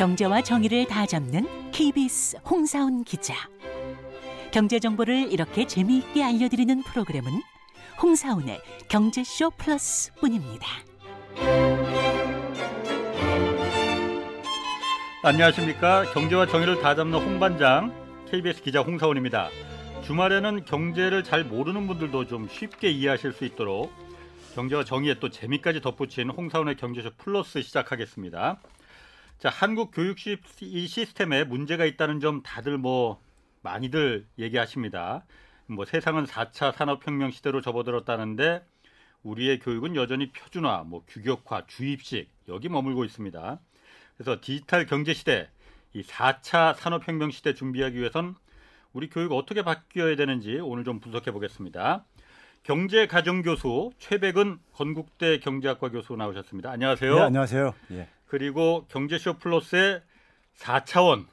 경제와 정의를 다 잡는 KBS 홍사훈 기자. 경제 정보를 이렇게 재미있게 알려드리는 프로그램은 홍사훈의 경제쇼 플러스뿐입니다. 안녕하십니까. 경제와 정의를 다 잡는 홍반장 KBS 기자 홍사훈입니다. 주말에는 경제를 잘 모르는 분들도 좀 쉽게 이해하실 수 있도록 경제와 정의에 또 재미까지 덧붙인 홍사훈의 경제쇼 플러스 시작하겠습니다. 자, 한국 교육 시스템에 문제가 있다는 점 다들 많이들 얘기하십니다. 세상은 4차 산업혁명 시대로 접어들었다는데 우리의 교육은 여전히 표준화, 규격화, 주입식 여기 머물고 있습니다. 그래서 디지털 경제 시대, 이 4차 산업혁명 시대 준비하기 위해선 우리 교육 어떻게 바뀌어야 되는지 오늘 좀 분석해 보겠습니다. 경제가정교수 최백은 건국대 경제학과 교수 나오셨습니다. 안녕하세요. 네, 안녕하세요. 예. 그리고 경제쇼 플러스의 4차원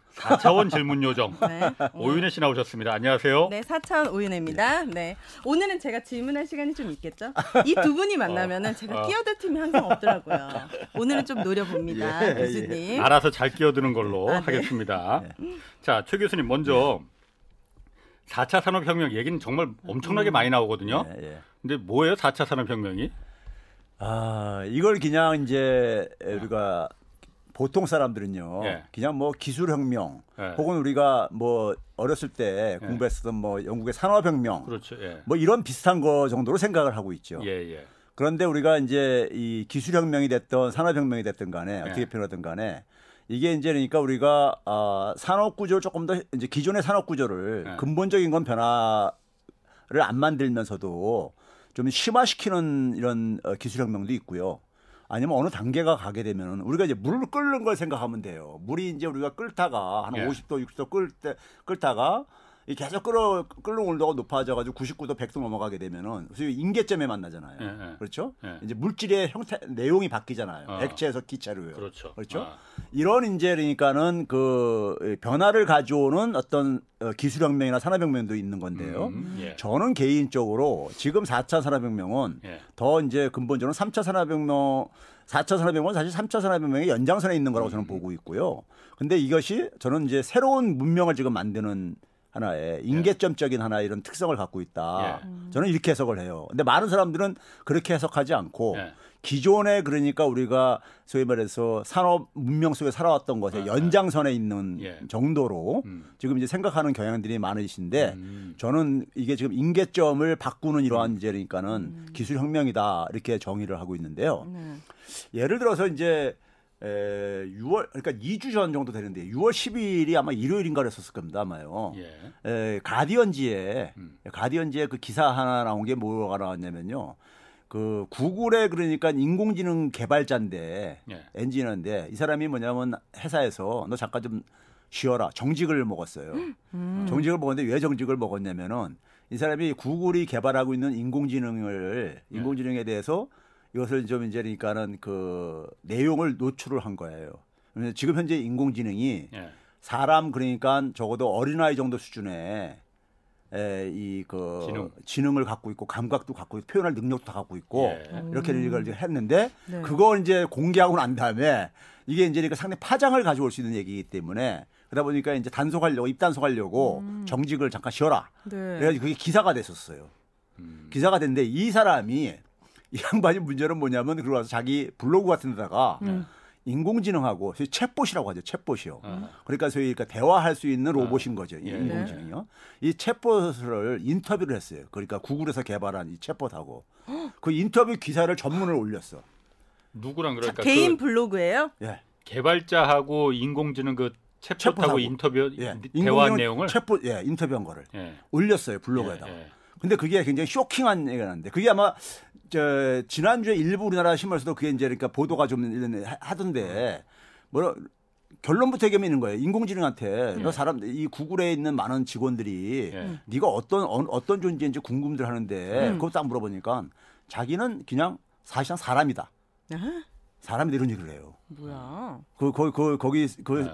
질문 요정 네. 오윤혜 씨 나오셨습니다. 안녕하세요. 네, 4차원 오윤혜입니다. 네, 오늘은 제가 질문할 시간이 좀 있겠죠? 이 두 분이 만나면은 제가 끼어들 틈이 항상 없더라고요. 오늘은 좀 노려봅니다, 교수님. 예. 알아서 잘 끼어드는 걸로 하겠습니다. 네. 자, 최 교수님 먼저 4차 산업혁명 얘기는 정말 엄청나게 많이 나오거든요. 근데 뭐예요, 4차 산업혁명이? 아, 이걸 그냥 이제 우리가 보통 사람들은요, 그냥 기술혁명, 혹은 우리가 어렸을 때 공부했었던 영국의 산업혁명, 그렇죠. 이런 비슷한 거 정도로 생각을 하고 있죠. 그런데 우리가 이제 이 기술혁명이 됐던 산업혁명이 됐든 간에 어떻게 표현하든 간에 이게 이제 그러니까 우리가 산업 구조를 조금 더 이제 기존의 산업 구조를 근본적인 건 변화를 안 만들면서도 좀 심화시키는 이런 기술혁명도 있고요. 아니면 어느 단계가 가게 되면 우리가 이제 물을 끓는 걸 생각하면 돼요. 물이 이제 우리가 끓다가 한 50도, 60도 끓다가 계속 끓는 온도가 높아져가지고 99도, 100도 넘어가게 되면은 임계점에 만나잖아요. 그렇죠? 이제 물질의 형태, 내용이 바뀌잖아요. 액체에서 기체로요. 그렇죠? 이런 이제 그러니까는 그 변화를 가져오는 어떤 기술혁명이나 산업혁명도 있는 건데요. 저는 개인적으로 지금 4차 산업혁명은 더 이제 근본적으로 3차 산업혁명, 4차 산업혁명은 사실 3차 산업혁명의 연장선에 있는 거라고 저는 보고 있고요. 근데 이것이 저는 이제 새로운 문명을 지금 만드는 하나의 임계점적인 하나 이런 특성을 갖고 있다. 저는 이렇게 해석을 해요. 근데 많은 사람들은 그렇게 해석하지 않고 기존에 그러니까 우리가 소위 말해서 산업 문명 속에 살아왔던 것에 연장선에 있는 정도로 지금 이제 생각하는 경향들이 많으신데 저는 이게 지금 임계점을 바꾸는 이러한 이제 그러니까는 기술혁명이다 이렇게 정의를 하고 있는데요. 예를 들어서 이제 6월 그러니까 2주 전 정도 되는데 6월 10일이 아마 일요일인가 그랬었을 겁니다. 아마요. 가디언지에 그 기사 하나 나온 게 뭐가 나왔냐면요. 그 구글의 그러니까 인공지능 개발자인데 엔지니어인데 이 사람이 뭐냐면 회사에서 너 잠깐 좀 쉬어라. 정직을 먹었어요. 정직을 먹었는데 왜 정직을 먹었냐면은 이 사람이 구글이 개발하고 있는 인공지능에 대해서 이것을 좀 이제 그러니까는 그 내용을 노출을 한 거예요. 지금 현재 인공지능이 사람 그러니까 적어도 어린아이 정도 수준의 이 그 지능을 갖고 있고 감각도 갖고 있고 표현할 능력도 다 갖고 있고 이렇게 이걸 했는데 그걸 이제 공개하고 난 다음에 이게 이제 그러니까 상당히 파장을 가져올 수 있는 얘기이기 때문에 그러다 보니까 이제 입단속하려고 정직을 잠깐 쉬어라. 그래서 그게 기사가 됐었어요. 기사가 됐는데 이 사람이 이 양반이 문제는 뭐냐면 그러고 와서 자기 블로그 같은 데다가 인공지능하고 소위 챗봇이라고 하죠. 챗봇이요. 그러니까 소위 그러니까 대화할 수 있는 로봇인 거죠. 인공지능이요. 이 챗봇을 인터뷰를 했어요. 그러니까 구글에서 개발한 이 챗봇하고 그 인터뷰 기사를 전문을 올렸어. 누구랑 그럴까? 개인 블로그예요? 개발자하고 인공지능 그 챗봇하고 인터뷰 대화한 내용을 챗봇 인터뷰한 거를 올렸어요. 블로그에다가. 근데 그게 굉장히 쇼킹한 얘기가 나는데 그게 아마 지난주에 일부 우리나라 신문에서도 그게 이제 그러니까 보도가 좀 하던데 결론부터 얘기하면 있는 거예요. 인공지능한테 너 사람 이 구글에 있는 많은 직원들이 네가 어떤 존재인지 궁금들 하는데 그거 딱 물어보니까 자기는 그냥 사실상 사람이다. 사람인데 이런 얘기를 해요. 뭐야? 거기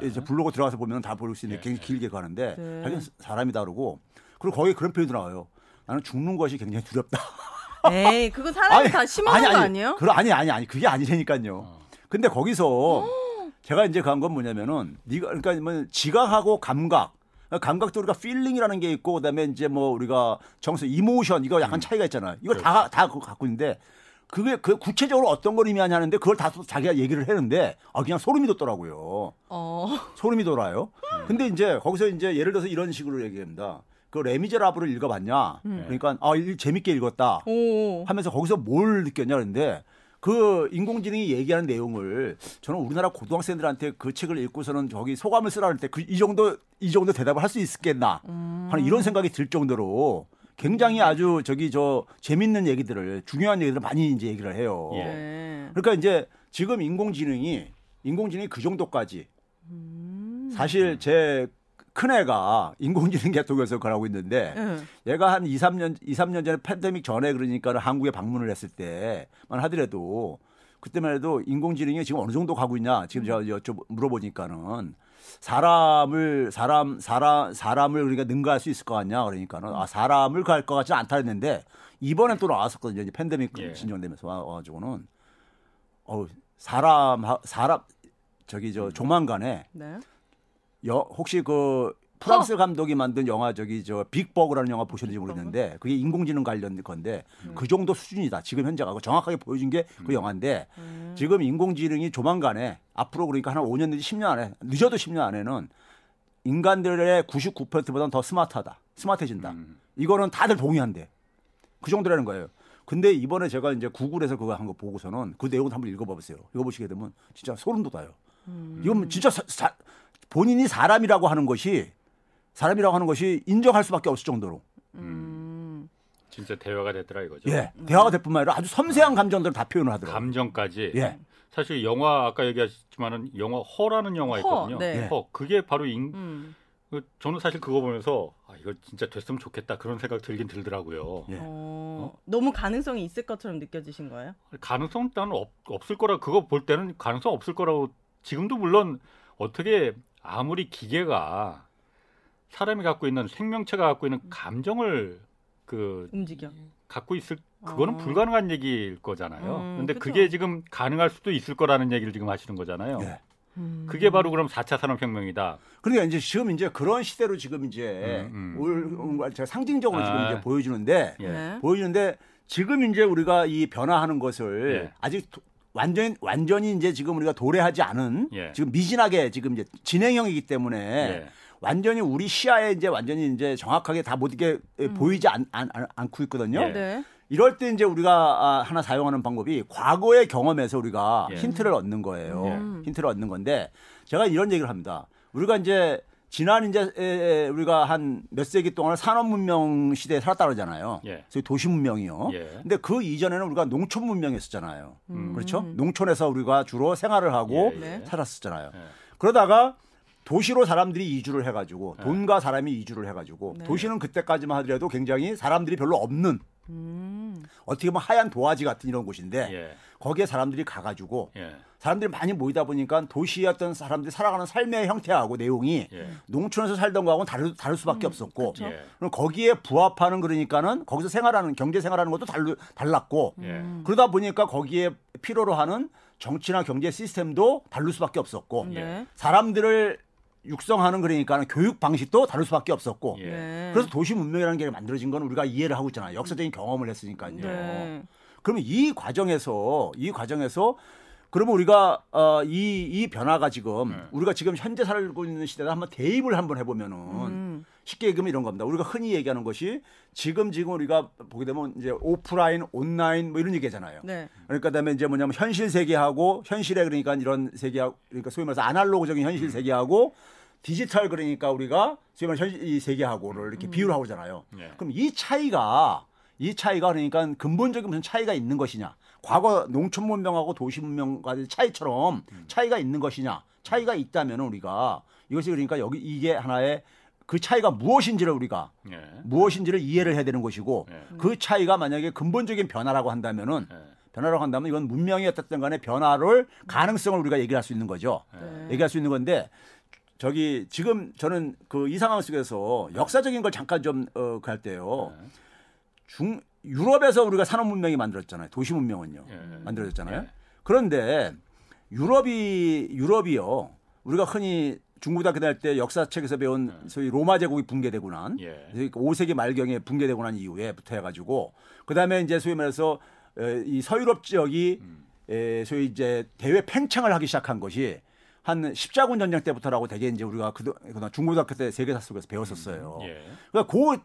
이제 블로그 들어가서 보면 다 볼 수 있는 굉장히 길게 가는데 자기는 사람이다 그러고 그리고 거기 그런 표현도 나와요. 나는 죽는 것이 굉장히 두렵다. 에이, 그거 사람이 다 심한 거 아니에요? 그거 아니. 그게 아니라니까요. 근데 거기서 제가 이제 간 건 뭐냐면은 네가 그러니까 뭐 지각하고 감각도 우리가 필링이라는 게 있고 그다음에 이제 뭐 우리가 정서 이모션 이거 약간 차이가 있잖아요. 이거 다 갖고 있는데 그게 그 구체적으로 어떤 걸 의미하냐는데 그걸 다 자기가 얘기를 했는데 아 그냥 소름이 돋더라고요. 소름이 돋아요. 근데 이제 거기서 이제 예를 들어서 이런 식으로 얘기합니다. 그 레미제라블을 읽어봤냐? 그러니까 아 재밌게 읽었다. 하면서 거기서 뭘 느꼈냐 그랬는데 그 인공지능이 얘기하는 내용을 저는 우리나라 고등학생들한테 그 책을 읽고서는 저기 소감을 쓰라는 때 그 이 정도 대답을 할 수 있겠나 하는 이런 생각이 들 정도로 굉장히 아주 저기 저 재밌는 얘기들을 중요한 얘기들을 많이 이제 얘기를 해요. 예. 그러니까 이제 지금 인공지능이 그 정도까지 사실 제 큰애가 인공지능 개통해서 하고 있는데 얘가 한 2-3년 전에 팬데믹 전에 그러니까 한국에 방문을 했을 때만 하더라도 그때만 해도 인공지능이 지금 어느 정도 가고 있냐 지금 제가 물어보니까는 사람을 그러니까 능가할 수 있을 것 같냐 그러니까는 아 사람을 갈 것 같지 않다 했는데 이번에 또 나왔었거든요. 팬데믹 진정되면서 와가지고는 사람 저기 저 조만간에 네. 혹시 그 프랑스 감독이 만든 영화 저기 저 빅버그라는 영화 보셨는지 모르겠는데 그게 인공지능 관련 건데 그 정도 수준이다. 지금 현재가 정확하게 보여준 게 그 영화인데 지금 인공지능이 조만간에 앞으로 그러니까 한 5년 내지 10년 안에 늦어도 10년 안에는 인간들의 99%보다는 더 스마트해진다. 이거는 다들 동의한대. 그 정도라는 거예요. 근데 이번에 제가 이제 구글에서 그거 한 거 보고서는 그 내용을 한번 읽어보세요. 읽어보시게 되면 진짜 소름 돋아요. 이건 진짜 본인이 사람이라고 하는 것이 인정할 수밖에 없을 정도로. 진짜 대화가 됐더라 이거죠. 예, 대화가 될 뿐만 아니라 아주 섬세한 감정들을 다 표현을 하더라고요. 감정까지. 예. 사실 영화 아까 얘기하셨지만은 영화 허라는 영화 있거든요. 네. 허 그게 바로 저는 사실 그거 보면서 아, 이거 진짜 됐으면 좋겠다 그런 생각 들긴 들더라고요. 예. 너무 가능성이 있을 것처럼 느껴지신 거예요? 가능성 나는 없을 거라 그거 볼 때는 가능성 없을 거라고 지금도 물론 어떻게 아무리 기계가 사람이 갖고 있는 생명체가 갖고 있는 감정을 움직여 갖고 있을 그거는 불가능한 얘기일 거잖아요. 근데 그쵸. 그게 지금 가능할 수도 있을 거라는 얘기를 지금 하시는 거잖아요. 네. 그게 바로 그럼 4차 산업혁명이다. 그러니까 이제 지금 이제 그런 시대로 지금 이제 제가 상징적으로 지금 이제 보여주는데 예. 보여주는데 지금 이제 우리가 이 변화하는 것을 예. 아직 완전히 이제 지금 우리가 도래하지 않은 예. 지금 미진하게 지금 이제 진행형이기 때문에 예. 완전히 우리 시야에 이제 완전히 이제 정확하게 다 모든 게 보이지 않고 있거든요. 예. 네. 이럴 때 이제 우리가 하나 사용하는 방법이 과거의 경험에서 우리가 예. 힌트를 얻는 거예요. 예. 힌트를 얻는 건데 제가 이런 얘기를 합니다. 우리가 이제 지난 이제 우리가 한 몇 세기 동안 산업 문명 시대에 살았다 그러잖아요. 예. 그래서 도시 문명이요. 예. 근데 그 이전에는 우리가 농촌 문명이었잖아요. 그렇죠? 농촌에서 우리가 주로 생활을 하고 예. 살았었잖아요. 예. 그러다가 도시로 사람들이 이주를 해가지고 돈과 사람이 이주를 해가지고 네. 도시는 그때까지만 하더라도 굉장히 사람들이 별로 없는 어떻게 보면 하얀 도화지 같은 이런 곳인데 예. 거기에 사람들이 가가지고 예. 사람들이 많이 모이다 보니까 도시의 어떤 사람들이 살아가는 삶의 형태하고 내용이 예. 농촌에서 살던 거하고는 다를 수밖에 없었고 예. 그럼 거기에 부합하는 그러니까는 거기서 생활하는 경제 생활하는 것도 달랐고 그러다 보니까 거기에 필요로 하는 정치나 경제 시스템도 다를 수밖에 없었고 예. 사람들을 육성하는 그러니까 교육 방식도 다를 수밖에 없었고 예. 그래서 도시 문명이라는 게 만들어진 건 우리가 이해를 하고 있잖아요. 역사적인 경험을 했으니까요. 네. 그러면 이 과정에서 그러면 우리가 이 변화가 지금 우리가 지금 현재 살고 있는 시대에 한번 대입을 한번 해보면은 쉽게 얘기하면 이런 겁니다. 우리가 흔히 얘기하는 것이 지금 우리가 보게 되면 이제 오프라인, 온라인 뭐 이런 얘기잖아요. 네. 그러니까 그다음에 이제 뭐냐면 현실 세계하고 현실에 그러니까 이런 세계하고 그러니까 소위 말해서 아날로그적인 현실 세계하고 디지털 그러니까 우리가 소위 말해서 현실 세계하고를 이렇게 비유를 하고 있잖아요. 네. 그럼 이 차이가 그러니까 근본적인 무슨 차이가 있는 것이냐? 과거 농촌 문명하고 도시 문명과의 차이처럼 차이가 있는 것이냐? 차이가 있다면 우리가 이것이 그러니까 여기 이게 하나의 그 차이가 무엇인지를 우리가 예. 무엇인지를 이해를 해야 되는 것이고 예. 그 차이가 만약에 근본적인 변화라고 한다면은 예. 변화라고 한다면 이건 문명이 어쨌든 간에 변화를 가능성을 우리가 얘기할 수 있는 거죠. 예. 얘기할 수 있는 건데 저기 지금 저는 그 이 상황 속에서 역사적인 걸 잠깐 좀 갈 때요. 예. 유럽에서 우리가 산업 문명이 만들었잖아요. 도시 문명은요. 예. 만들어졌잖아요. 예. 그런데 유럽이요. 우리가 흔히 중고등학교 다닐 때 역사책에서 배운 소위 로마 제국이 붕괴되고 난 5세기 말경에 붕괴되고 난 이후에부터 해가지고 그다음에 이제 소위 말해서 이 서유럽 지역이 소위 이제 대외 팽창을 하기 시작한 것이 한 십자군 전쟁 때부터라고 되게 이제 우리가 그동안 중고등학교 때 세계사 속에서 배웠었어요. 그러니까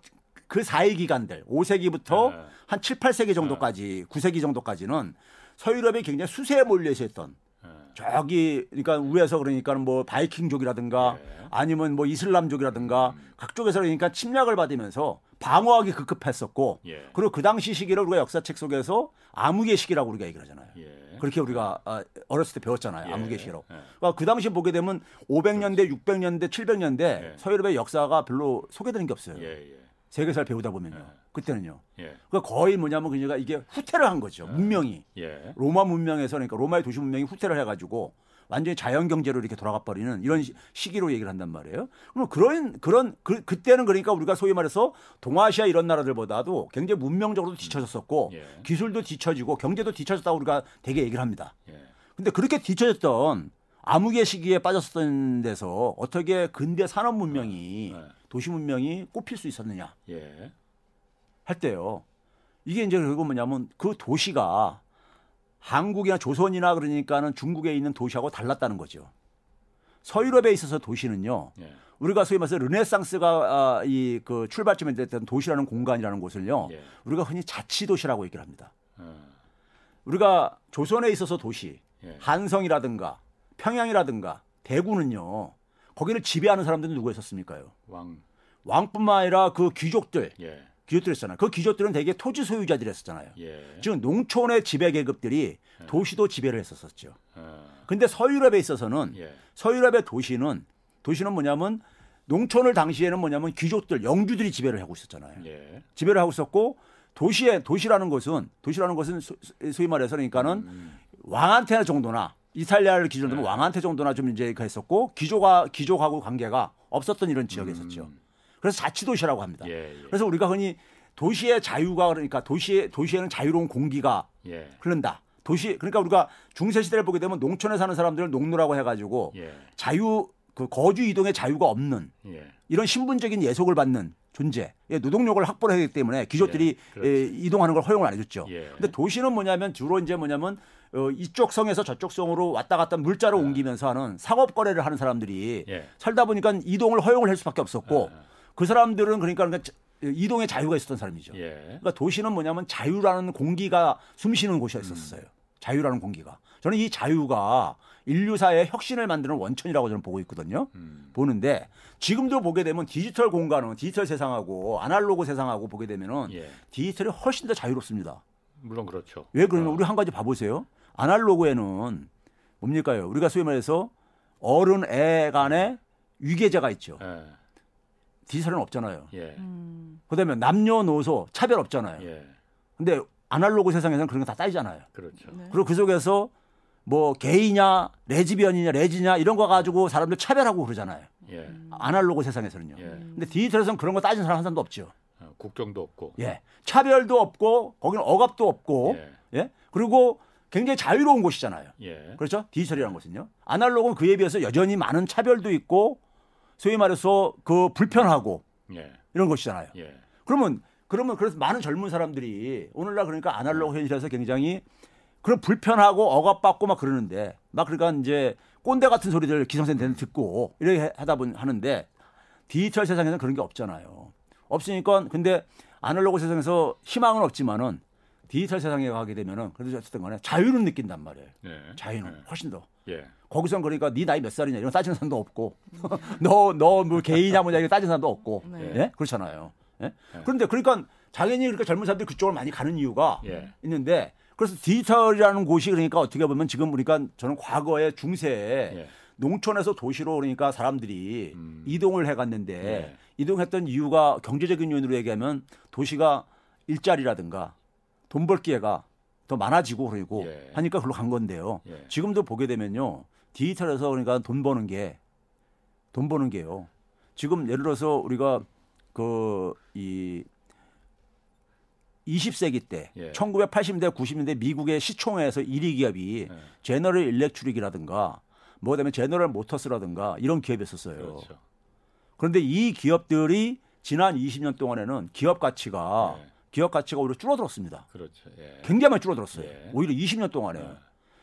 그 사이 기간들 5세기부터 한 7, 8세기 정도까지 9세기 정도까지는 서유럽이 굉장히 수세에 몰려 있었던 저기 그러니까 위에서 그러니까 뭐 바이킹족이라든가 아니면 뭐 이슬람족이라든가 각쪽에서 그러니까 침략을 받으면서 방어하기 급급했었고 그리고 그 당시 시기를 우리가 역사책 속에서 암흑의 시기라고 우리가 얘기를 하잖아요. 그렇게 우리가 어렸을 때 배웠잖아요. 암흑의 시기라고. 그러니까 그 당시 보게 되면 500년대, 600년대, 700년대 서유럽의 역사가 별로 소개되는 게 없어요. 세계사를 배우다 보면요. 그때는요. 그러니까 거의 뭐냐면 그러니까 이게 후퇴를 한 거죠. 문명이. 로마 문명에서 그러니까 로마의 도시 문명이 후퇴를 해가지고 완전히 자연 경제로 이렇게 돌아가 버리는 이런 시기로 얘기를 한단 말이에요. 그럼 그때는 그러니까 우리가 소위 말해서 동아시아 이런 나라들보다도 굉장히 문명적으로도 뒤처졌었고 기술도 뒤처지고 경제도 뒤처졌다고 우리가 되게 얘기를 합니다. 근데 그렇게 뒤처졌던 암흑의 시기에 빠졌었던 데서 어떻게 근대 산업 문명이 도시 문명이 꼽힐 수 있었느냐 할 때요. 이게 이제 결국 뭐냐면 그 도시가 한국이나 조선이나 그러니까는 중국에 있는 도시하고 달랐다는 거죠. 서유럽에 있어서 도시는요. 우리가 소위 말해서 르네상스가 이 그 출발점이 됐던 도시라는 공간이라는 곳을요. 우리가 흔히 자치도시라고 얘기를 합니다. 우리가 조선에 있어서 도시, 한성이라든가 평양이라든가 대구는요. 거기를 지배하는 사람들은 누가 있었습니까요? 왕뿐만 아니라 그 귀족들. 귀족들이었잖아요. 그 귀족들은 대개 토지 소유자들이었잖아요. 지금 농촌의 지배 계급들이 도시도 지배를 했었었죠. 그런데 서유럽에 있어서는 서유럽의 도시는 뭐냐면 농촌을 당시에는 뭐냐면 귀족들, 영주들이 지배를 하고 있었잖아요. 지배를 하고 있었고 도시라는 것은 소위 말해서 그러니까는 왕한테 정도나 이탈리아를 기준으로 보면 왕한테 정도나 좀 이제 했었고 귀족하고 관계가 없었던 이런 지역에 있었죠. 그래서 자치도시라고 합니다. 그래서 우리가 흔히 도시의 자유가 그러니까 도시에는 자유로운 공기가 흐른다. 그러니까 우리가 중세 시대를 보게 되면 농촌에 사는 사람들을 농노라고 해가지고 거주 이동의 자유가 없는 이런 신분적인 예속을 받는 존재, 노동력을 확보를 하기 때문에 귀족들이 이동하는 걸 허용을 안 해줬죠. 근데 도시는 뭐냐면 주로 이제 뭐냐면 이쪽 성에서 저쪽 성으로 왔다 갔다 물자를 옮기면서 하는 상업 거래를 하는 사람들이 살다 보니까 이동을 허용을 할 수밖에 없었고 그 사람들은 그러니까 이동의 자유가 있었던 사람이죠. 그러니까 도시는 뭐냐면 자유라는 공기가 숨쉬는 곳이 있었어요. 자유라는 공기가. 저는 이 자유가 인류사의 혁신을 만드는 원천이라고 저는 보고 있거든요. 보는데 지금도 보게 되면 디지털 공간은 디지털 세상하고 아날로그 세상하고 보게 되면은 디지털이 훨씬 더 자유롭습니다. 물론 그렇죠. 왜 그러냐면 우리 한 가지 봐보세요. 아날로그에는 뭡니까요? 우리가 소위 말해서 어른 애 간의 유계제가 있죠. 디지털은 없잖아요. 그다음에 남녀노소 차별 없잖아요. 근데 아날로그 세상에서는 그런 거 다 따이잖아요. 그렇죠. 그리고 그 속에서 뭐 게이냐, 레즈비언이냐, 레지냐 이런 거 가지고 사람들 차별하고 그러잖아요. 아날로그 세상에서는요. 근데 디지털에서는 그런 거 따진 사람 한 사람도 없죠. 국경도 없고. 차별도 없고 거기는 억압도 없고. 그리고 굉장히 자유로운 곳이잖아요. 그렇죠? 디지털이라는 것은요. 아날로그는 그에 비해서 여전히 많은 차별도 있고 소위 말해서 그 불편하고 이런 것이잖아요. 그러면 그래서 많은 젊은 사람들이 오늘날 그러니까 아날로그 현실에서 굉장히 그런 불편하고 억압받고 막 그러는데 막 그러니까 이제 꼰대 같은 소리들 기성세대는 듣고 이렇게 하는데 디지털 세상에서는 그런 게 없잖아요. 없으니까 근데 아날로그 세상에서 희망은 없지만은 디지털 세상에 가게 되면은 그래도 어쨌든 간에 자유는 느낀단 말이에요. 자유는 훨씬 더. 거기선 그러니까 네 나이 몇 살이냐 이런 따지는 사람도 없고 너 뭐 개이냐 뭐냐 이런 따지는 사람도 없고 그렇잖아요. 그런데 그러니까 당연히 그러니까 젊은 사람들이 그쪽을 많이 가는 이유가 있는데 그래서 디지털이라는 곳이 그러니까 어떻게 보면 지금 그러니까 저는 과거의 중세에 농촌에서 도시로 그러니까 사람들이 이동을 해갔는데 이동했던 이유가 경제적인 요인으로 얘기하면 도시가 일자리라든가 돈 벌 기회가 더 많아지고 그러고 하니까 그걸로 간 건데요. 지금도 보게 되면요. 디지털에서 그러니까 돈 버는 게요. 지금 예를 들어서 우리가 그 이 20세기 때 1980년대 90년대 미국의 시총회에서 1위 기업이 제너럴 일렉트릭이라든가 뭐냐면 제너럴 모터스라든가 이런 기업이었어요. 그렇죠. 그런데 이 기업들이 지난 20년 동안에는 기업 가치가 오히려 줄어들었습니다. 그렇죠. 예. 굉장히 많이 줄어들었어요. 예. 오히려 20년 동안에.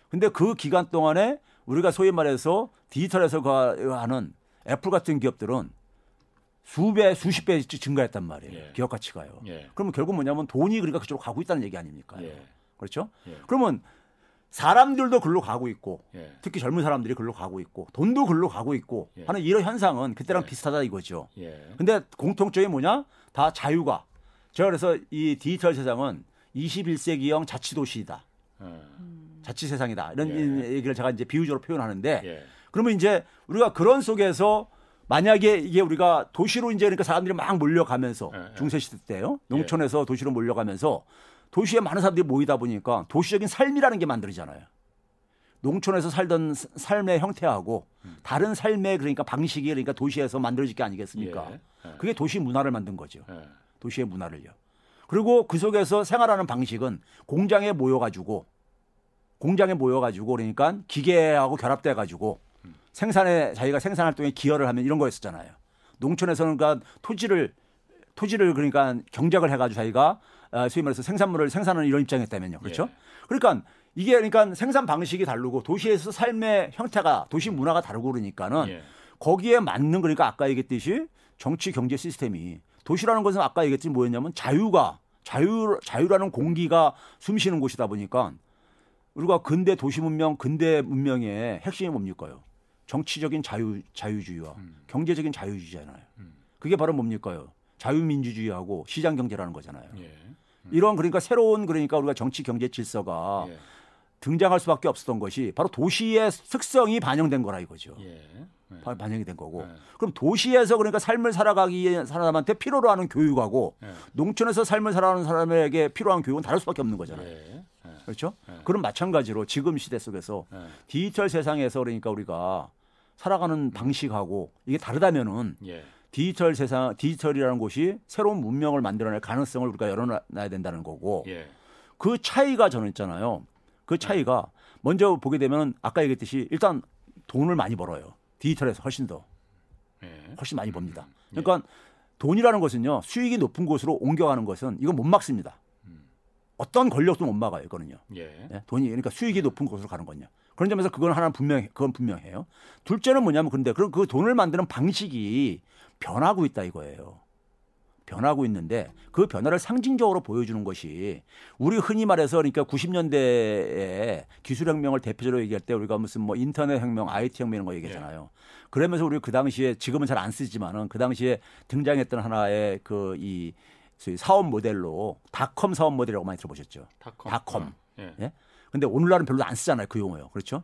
그런데 그 기간 동안에 우리가 소위 말해서 디지털에서 하는 애플 같은 기업들은 수배, 수십 배 증가했단 말이에요. 예. 기업 가치가요. 예. 그러면 결국 뭐냐면 돈이 그러니까 그쪽으로 가고 있다는 얘기 아닙니까? 예. 그렇죠? 예. 그러면 사람들도 글로 가고 있고 예. 특히 젊은 사람들이 글로 가고 있고 돈도 글로 가고 있고 예. 하는 이런 현상은 그때랑 예. 비슷하다 이거죠. 그런데 예. 공통점이 뭐냐? 다 자유가. 제가 그래서 이 디지털 세상은 21세기형 자치도시이다. 자치 세상이다. 이런 예. 얘기를 제가 이제 비유적으로 표현하는데 예. 그러면 이제 우리가 그런 속에서 만약에 이게 우리가 도시로 이제 그러니까 사람들이 막 몰려가면서 중세시대 때요. 농촌에서 도시로 몰려가면서 도시에 많은 사람들이 모이다 보니까 도시적인 삶이라는 게 만들어지잖아요. 농촌에서 살던 삶의 형태하고 다른 삶의 그러니까 방식이 그러니까 도시에서 만들어질 게 아니겠습니까? 예. 그게 도시 문화를 만든 거죠. 도시의 문화를요. 그리고 그 속에서 생활하는 방식은 공장에 모여가지고 그러니까 기계하고 결합돼가지고 자기가 생산 활동에 기여를 하면 이런 거였었잖아요. 농촌에서는 그러니까 토지를 그러니까 경작을 해가지고 자기가 소위 말해서 생산물을 생산하는 이런 입장이었다면요. 그렇죠? 예. 그러니까 이게 그러니까 생산 방식이 다르고 도시에서 삶의 형태가 도시 문화가 다르고 그러니까는 예. 거기에 맞는 그러니까 아까 얘기했듯이 정치 경제 시스템이 도시라는 것은 아까 얘기했듯이 뭐였냐면 자유라는 공기가 숨쉬는 곳이다 보니까 우리가 근대 문명의 핵심이 뭡니까요? 정치적인 자유주의와 경제적인 자유주의잖아요. 그게 바로 뭡니까요? 자유민주주의하고 시장경제라는 거잖아요. 예. 이런 그러니까 새로운 그러니까 우리가 정치 경제 질서가 예. 등장할 수밖에 없었던 것이 바로 도시의 특성이 반영된 거라 이거죠. 예. 예. 반영이 된 거고. 예. 그럼 도시에서 그러니까 삶을 살아가기 위해 사람한테 필요로 하는 교육하고 예. 농촌에서 삶을 살아가는 사람에게 필요한 교육은 다를 수밖에 없는 거잖아요. 예. 예. 그렇죠? 예. 그럼 마찬가지로 지금 시대 속에서 예. 디지털 세상에서 그러니까 우리가 살아가는 방식하고 이게 다르다면은. 예. 디지털이라는 곳이 새로운 문명을 만들어낼 가능성을 우리가 열어놔야 된다는 거고 예. 그 차이가 저는 있잖아요. 그 차이가 먼저 보게 되면 아까 얘기했듯이 일단 돈을 많이 벌어요. 디지털에서 훨씬 많이 법니다. 그러니까 돈이라는 것은요. 수익이 높은 곳으로 옮겨가는 것은 이건 못 막습니다. 어떤 권력도 못 막아요. 이거는요. 예. 예? 돈이 그러니까 수익이 높은 곳으로 가는 건요. 그런 점에서 그건 분명해요. 둘째는 뭐냐면 근데 그럼 그 돈을 만드는 방식이 변하고 있다 이거예요. 변하고 있는데 그 변화를 상징적으로 보여주는 것이 우리 흔히 말해서 그러니까 90년대에 기술혁명을 대표적으로 얘기할 때 우리가 무슨 뭐 인터넷혁명, IT혁명 이런 거 얘기하잖아요. 예. 그러면서 우리 그 당시에 지금은 잘 안 쓰지만은 그 당시에 등장했던 하나의 그 이 사업 모델로 닷컴 사업 모델이라고 많이 들어보셨죠. 닷컴. 예. 예? 근데 오늘날은 별로 안 쓰잖아요. 그 용어요. 그렇죠?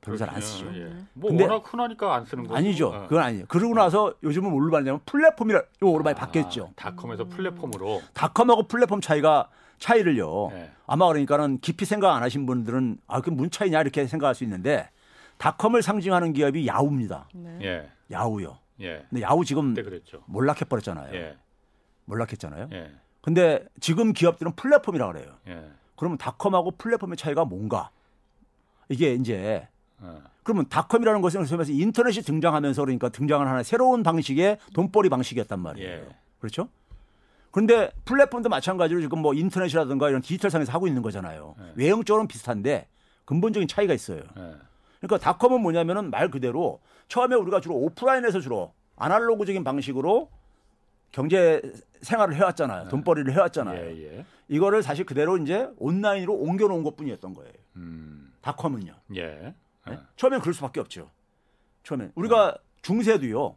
별로 잘 안 쓰죠. 예. 뭐 근데 워낙 흔하니까 안 쓰는 거죠. 아니죠. 그건 아니에요. 그러고 나서 요즘은 뭘로 말하냐면 플랫폼이라는 용어로 많이 바뀌었죠. 닷컴에서 플랫폼으로. 닷컴하고 플랫폼 차이를요. 예. 아마 그러니까는 깊이 생각 안 하신 분들은 아, 그게 뭔 차이냐 이렇게 생각할 수 있는데 닷컴을 상징하는 기업이 야후입니다. 네. 예. 야후요. 예. 근데 야후 지금 몰락해버렸잖아요. 예. 몰락했잖아요. 예. 근데 지금 기업들은 플랫폼이라고 그래요. 예. 그러면 닷컴하고 플랫폼의 차이가 뭔가? 이게 이제 그러면 닷컴이라는 것은 그래서 인터넷이 등장하면서 그러니까 등장한 하나의 새로운 방식의 돈벌이 방식이었단 말이에요. 예. 그렇죠? 그런데 플랫폼도 마찬가지로 지금 뭐 인터넷이라든가 이런 디지털상에서 하고 있는 거잖아요. 예. 외형적으로는 비슷한데 근본적인 차이가 있어요. 예. 그러니까 닷컴은 뭐냐면은 말 그대로 처음에 우리가 주로 오프라인에서 주로 아날로그적인 방식으로 경제 생활을 해왔잖아요. 돈벌이를 해왔잖아요. 예, 예. 이거를 사실 그대로 이제 온라인으로 옮겨놓은 것뿐이었던 거예요. 닷컴은요. 예. 네? 처음엔 그럴 수밖에 없죠. 처음엔 우리가 중세도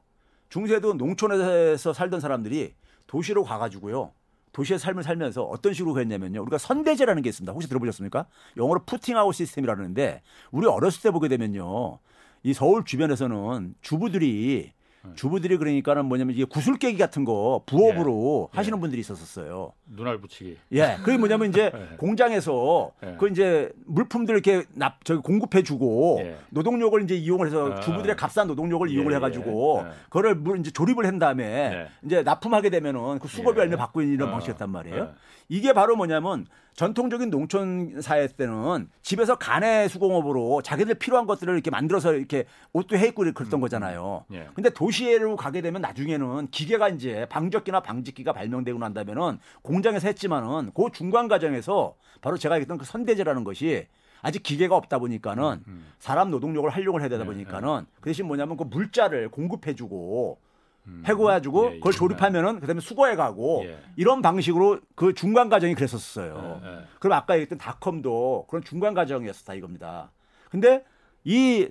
농촌에서 살던 사람들이 도시로 가가지고요. 도시의 삶을 살면서 어떤 식으로 했냐면요. 우리가 선대제라는 게 있습니다. 혹시 들어보셨습니까? 영어로 푸팅아웃 시스템이라는데 우리 어렸을 때 보게 되면요. 이 서울 주변에서는 주부들이 주부들이 그러니까는 뭐냐면 이게 구슬깨기 같은 거 부업으로 예. 하시는 예. 분들이 있었어요. 눈알 붙이기. 예. 그게 뭐냐면 이제 예. 공장에서 예. 그 이제 물품들 이렇게 저기 공급해주고 예. 노동력을 이제 이용을 해서 주부들의 값싼 노동력을 예. 이용을 해가지고 예. 그걸 이제 조립을 한 다음에 예. 이제 납품하게 되면은 그 수급이 얼마 예. 받고 있는 이런 방식이었단 말이에요. 예. 이게 바로 뭐냐면 전통적인 농촌 사회 때는 집에서 가내 수공업으로 자기들 필요한 것들을 이렇게 만들어서 이렇게 옷도 해 입고 그랬던 거잖아요. 예. 근데 도시로 가게 되면 나중에는 기계가 이제 방적기나 방직기가 발명되고 난다면은 공장에서 했지만은 그 중간 과정에서 바로 제가 얘기했던 그 선대제라는 것이 아직 기계가 없다 보니까는 사람 노동력을 활용을 해야 되다 보니까는 그 대신 뭐냐면 그 물자를 공급해주고 해고해가지고 그걸 조립하면은 그다음에 수거해가고 이런 방식으로 그 중간 과정이 그랬었어요. 그럼 아까 얘기했던 닷컴도 그런 중간 과정이었다 이겁니다. 근데 이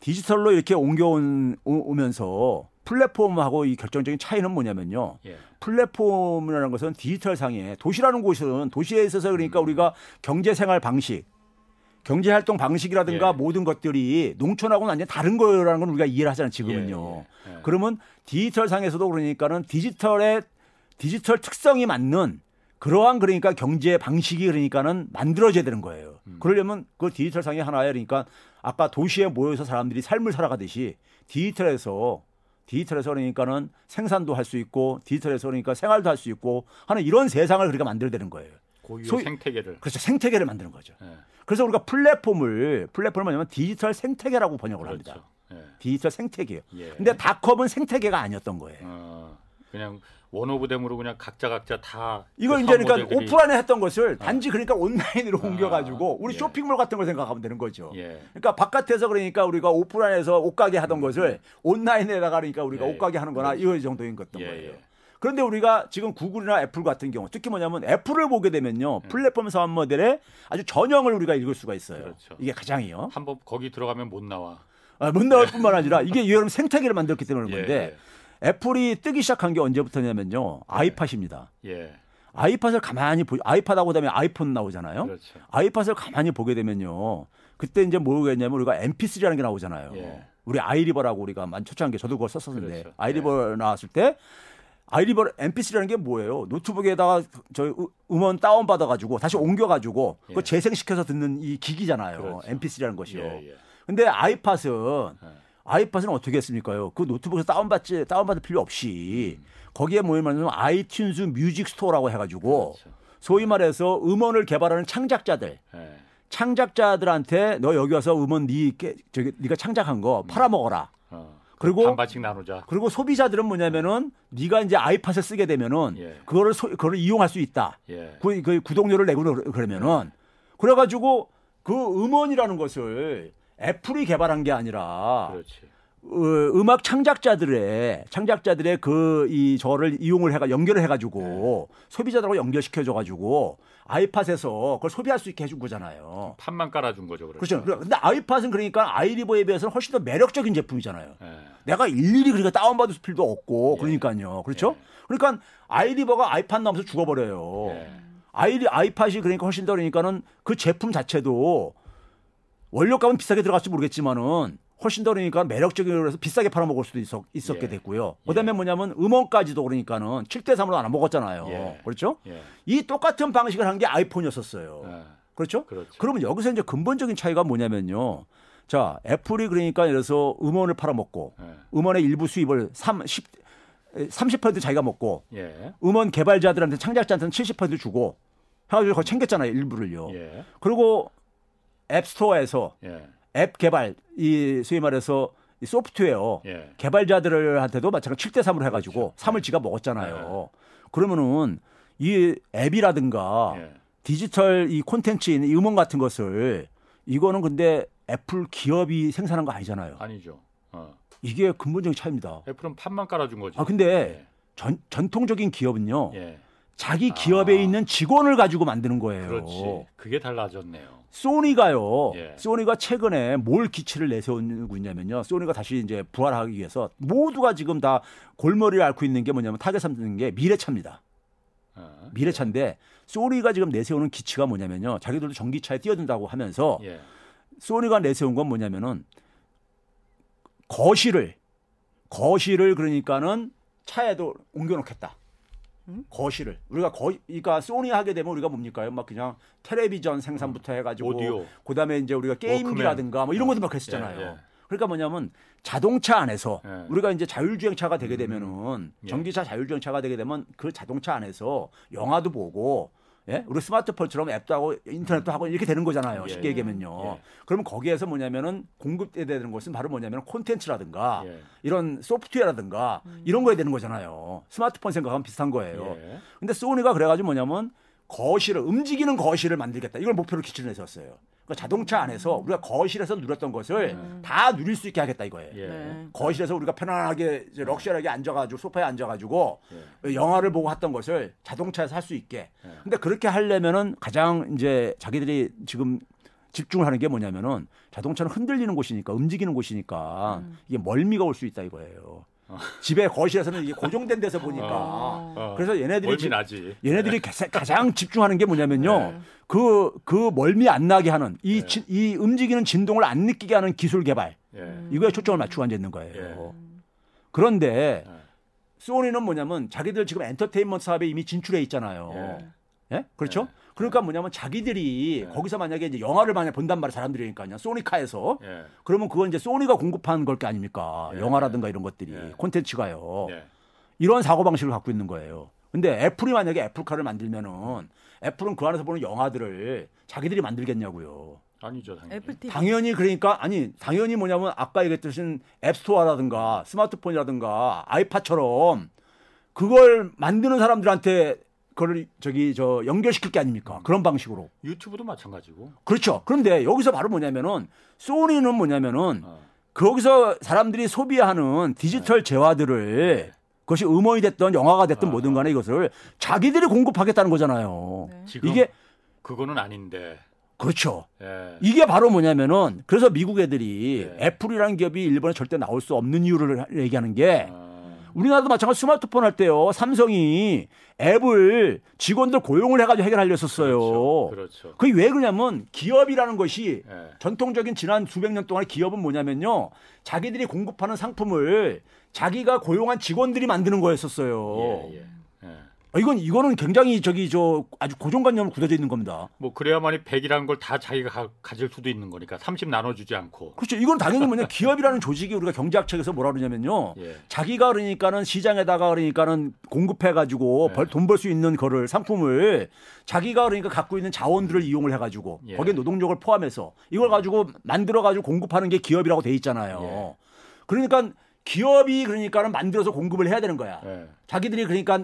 디지털로 이렇게 옮겨오면서 플랫폼하고 이 결정적인 차이는 뭐냐면요. 예. 플랫폼이라는 것은 디지털 상에 도시라는 곳은 도시에 있어서 그러니까 우리가 경제생활 방식, 경제활동 방식이라든가 예. 모든 것들이 농촌하고는 완전히 다른 거라는 건 우리가 이해를 하잖아요. 지금은요. 예. 예. 예. 그러면 디지털 상에서도 그러니까는 디지털의 디지털 특성이 맞는 그러한 그러니까 경제 방식이 그러니까는 만들어져야 되는 거예요. 그러려면 그 디지털 상의 하나에 그러니까 아까 도시에 모여서 사람들이 삶을 살아가듯이 디지털에서 그러니까는 생산도 할 수 있고 디지털에서 그러니까 생활도 할 수 있고 하는 이런 세상을 그러니까 만들어야 되는 거예요. 고유의 생태계를. 그렇죠. 생태계를 만드는 거죠. 예. 그래서 우리가 플랫폼을 뭐냐면 디지털 생태계라고 번역을 그렇죠. 합니다. 예. 디지털 생태계요. 예. 근데 닷컴은 생태계가 아니었던 거예요. 그냥 원오브댐으로 그냥 각자 다 이걸 이제 그러니까 오프라인에 했던 것을 단지 그러니까 온라인으로 옮겨가지고 우리 예. 쇼핑몰 같은 걸 생각하면 되는 거죠. 예. 그러니까 바깥에서 그러니까 우리가 오프라인에서 옷가게 하던 것을 온라인에다가 그러니까 우리가 예. 옷가게 하는거나 그렇죠. 이 정도인 것던 예. 거예요. 그런데 우리가 지금 구글이나 애플 같은 경우 특히 뭐냐면 애플을 보게 되면요. 플랫폼 사업 모델의 아주 전형을 우리가 읽을 수가 있어요. 그렇죠. 이게 가장이요. 한번 거기 들어가면 못 나와. 못 나올 뿐만 아니라 이게 여러분 생태계를 만들었기 때문에 그런 건데 예. 애플이 뜨기 시작한 게 언제부터냐면요. 아이팟입니다. 예. 아이팟을 가만히 아이팟하고 그다음에 아이폰 나오잖아요. 그렇죠. 아이팟을 가만히 보게 되면요. 그때 이제 뭐겠냐면 우리가 MP3라는 게 나오잖아요. 예. 우리 아이리버라고 우리가 많이 초창한 게 저도 그걸 썼었는데 그렇죠. 아이리버 예. 나왔을 때 아이리버 MP3라는 게 뭐예요? 노트북에다가 저 음원 다운 받아가지고 다시 옮겨가지고 예. 그걸 재생시켜서 듣는 이 기기잖아요. 그렇죠. MP3라는 것이요. 예, 예. 근데 아이팟은 어떻게 했습니까요? 그 노트북에서 다운받을 필요 없이 거기에 뭐냐면 아이튠즈 뮤직 스토어라고 해가지고 그렇죠. 소위 말해서 음원을 개발하는 창작자들, 네. 창작자들한테 너 여기 와서 음원 네가 창작한 거 팔아먹어라. 그리고 반반씩 나누자. 그리고 소비자들은 뭐냐면은 네가 이제 아이팟을 쓰게 되면은 예. 그거를 이용할 수 있다. 예. 그 구독료를 내고 그러면은 그래가지고 그 음원이라는 것을 애플이 개발한 게 아니라 음악 창작자들의 그 이 저를 이용을 해가 연결을 해가지고 네. 소비자들하고 연결시켜줘가지고 아이팟에서 그걸 소비할 수 있게 해준 거잖아요. 판만 깔아준 거죠. 그렇죠. 근데 아이팟은 그러니까 아이리버에 비해서는 훨씬 더 매력적인 제품이잖아요. 네. 내가 일일이 그러니까 다운받을 필요도 없고 네. 그러니까요. 그렇죠. 네. 그러니까 아이리버가 아이팟 나오면서 죽어버려요. 네. 아이팟이 그러니까 훨씬 더 그러니까는 그 제품 자체도 원료값은 비싸게 들어갈지 모르겠지만은 훨씬 더 그러니까 매력적으로 해서 비싸게 팔아먹을 수도 있었게 됐고요. 예. 그다음에 뭐냐면 음원까지도 그러니까는 7:3으로 나눠 먹었잖아요. 예. 그렇죠? 예. 이 똑같은 방식을 한 게 아이폰이었었어요. 예. 그렇죠? 그렇죠? 그러면 여기서 이제 근본적인 차이가 뭐냐면요. 자, 애플이 그러니까 예를 들어서 음원을 팔아먹고 예. 음원의 일부 수입을 30% 자기가 먹고 예. 음원 개발자들한테 창작자한테는 70% 주고 해가지고 그걸 챙겼잖아요. 일부를요. 예. 그리고 앱스토어에서 예. 앱 개발, 이 소위 말해서 이 소프트웨어 예. 개발자들한테도 마찬가지로 7:3으로 해가지고 그렇죠. 3을 지가 먹었잖아요. 예. 그러면은 이 앱이라든가 예. 디지털 이 콘텐츠인 이 음원 같은 것을 이거는 근데 애플 기업이 생산한 거 아니잖아요. 아니죠. 이게 근본적인 차이입니다. 애플은 판만 깔아준 거죠. 아, 근데 예. 전통적인 기업은요. 예. 자기 기업에 있는 직원을 가지고 만드는 거예요. 그렇지. 그게 달라졌네요. 소니가요. 예. 소니가 최근에 뭘 기치를 내세우고 있냐면요. 소니가 다시 이제 부활하기 위해서 모두가 지금 다 골머리를 앓고 있는 게 뭐냐면 타겟 삼는 게 미래차입니다. 미래차인데 소니가 지금 내세우는 기치가 뭐냐면요. 자기들도 전기차에 뛰어든다고 하면서 예. 소니가 내세운 건 뭐냐면은 거실을 거실을 그러니까는 차에도 옮겨놓겠다. 응? 거실을 우리가 그러니까 소니 하게 되면 우리가 뭡니까요? 막 그냥 텔레비전 생산부터 해가지고 오디오. 그다음에 이제 우리가 게임기라든가 뭐 이런 것도 막 했었잖아요. 예, 예. 그러니까 뭐냐면 자동차 안에서 예. 우리가 이제 자율주행차가 되게 되면은 전기차 자율주행차가 되게 되면 그 자동차 안에서 영화도 보고. 예? 우리 스마트폰처럼 앱도 하고 인터넷도 하고 이렇게 되는 거잖아요. 쉽게 얘기하면요. 예. 그러면 거기에서 뭐냐면은 공급돼야 되는 것은 바로 뭐냐면 콘텐츠라든가 이런 소프트웨어라든가 이런 거에 되는 거잖아요. 스마트폰 생각하면 비슷한 거예요. 예. 근데 소니가 그래가지고 뭐냐면 거실을 움직이는 거실을 만들겠다. 이걸 목표로 기준을 했었어요. 그러니까 자동차 안에서 우리가 거실에서 누렸던 것을 다 누릴 수 있게 하겠다 이거예요. 예. 거실에서 우리가 편안하게 이제 럭셔리하게 앉아가지고 소파에 앉아가지고 영화를 보고 했던 것을 자동차에서 할 수 있게. 근데 그렇게 하려면은 가장 이제 자기들이 지금 집중을 하는 게 뭐냐면은 자동차는 흔들리는 곳이니까 움직이는 곳이니까 이게 멀미가 올 수 있다 이거예요. 집에 거실에서는 이게 고정된 데서 보니까 그래서 얘네들이 가장 집중하는 게 뭐냐면요 그 멀미 안 나게 하는 이 움직이는 진동을 안 느끼게 하는 기술 개발 이거에 초점을 맞추고 앉아 있는 거예요. 그런데 소니는 뭐냐면 자기들 지금 엔터테인먼트 사업에 이미 진출해 있잖아요. 예? 그렇죠? 그러니까 뭐냐면 자기들이 거기서 만약에 이제 영화를 만약 본단 말이에요. 사람들이니까요. 소니카에서. 그러면 그건 이제 소니가 공급한 걸 게 아닙니까? 영화라든가 이런 것들이. 콘텐츠가요. 이런 사고방식을 갖고 있는 거예요. 근데 애플이 만약에 애플카를 만들면은 애플은 그 안에서 보는 영화들을 자기들이 만들겠냐고요. 아니죠. 당연히 그러니까 당연히 뭐냐면 아까 얘기했듯이 앱스토어라든가 스마트폰이라든가 아이팟처럼 그걸 만드는 사람들한테 그걸 연결시킬 게 아닙니까? 그런 방식으로. 유튜브도 마찬가지고. 그렇죠. 그런데 여기서 바로 뭐냐면은 소니는 뭐냐면은 거기서 사람들이 소비하는 디지털 재화들을 그것이 음원이 됐든 영화가 됐든 뭐든 간에 이것을 자기들이 공급하겠다는 거잖아요. 지금 이게 그거는 아닌데. 그렇죠. 이게 바로 뭐냐면은 그래서 미국 애들이 애플이라는 기업이 일본에 절대 나올 수 없는 이유를 얘기하는 게 우리나라도 마찬가지로 스마트폰 할 때요. 삼성이 앱을 직원들 고용을 해가지고 해결하려 했었어요. 그렇죠. 그게 왜 그러냐면 기업이라는 것이 전통적인 지난 수백 년 동안의 기업은 뭐냐면요. 자기들이 공급하는 상품을 자기가 고용한 직원들이 만드는 거였었어요. 이거는 굉장히 아주 고정관념으로 굳어져 있는 겁니다. 뭐 그래야만이 100이라는 걸 다 자기가 가질 수도 있는 거니까 30 나눠주지 않고. 그렇죠. 이건 당연히 뭐냐 기업이라는 조직이 우리가 경제학책에서 뭐라 그러냐면요. 자기가 그러니까는 시장에다가 그러니까는 공급해가지고 돈 벌 수 있는 거를 상품을 자기가 그러니까 갖고 있는 자원들을 이용을 해가지고 거기에 노동력을 포함해서 이걸 가지고 만들어가지고 공급하는 게 기업이라고 돼 있잖아요. 그러니까. 기업이 그러니까는 만들어서 공급을 해야 되는 거야. 자기들이 그러니까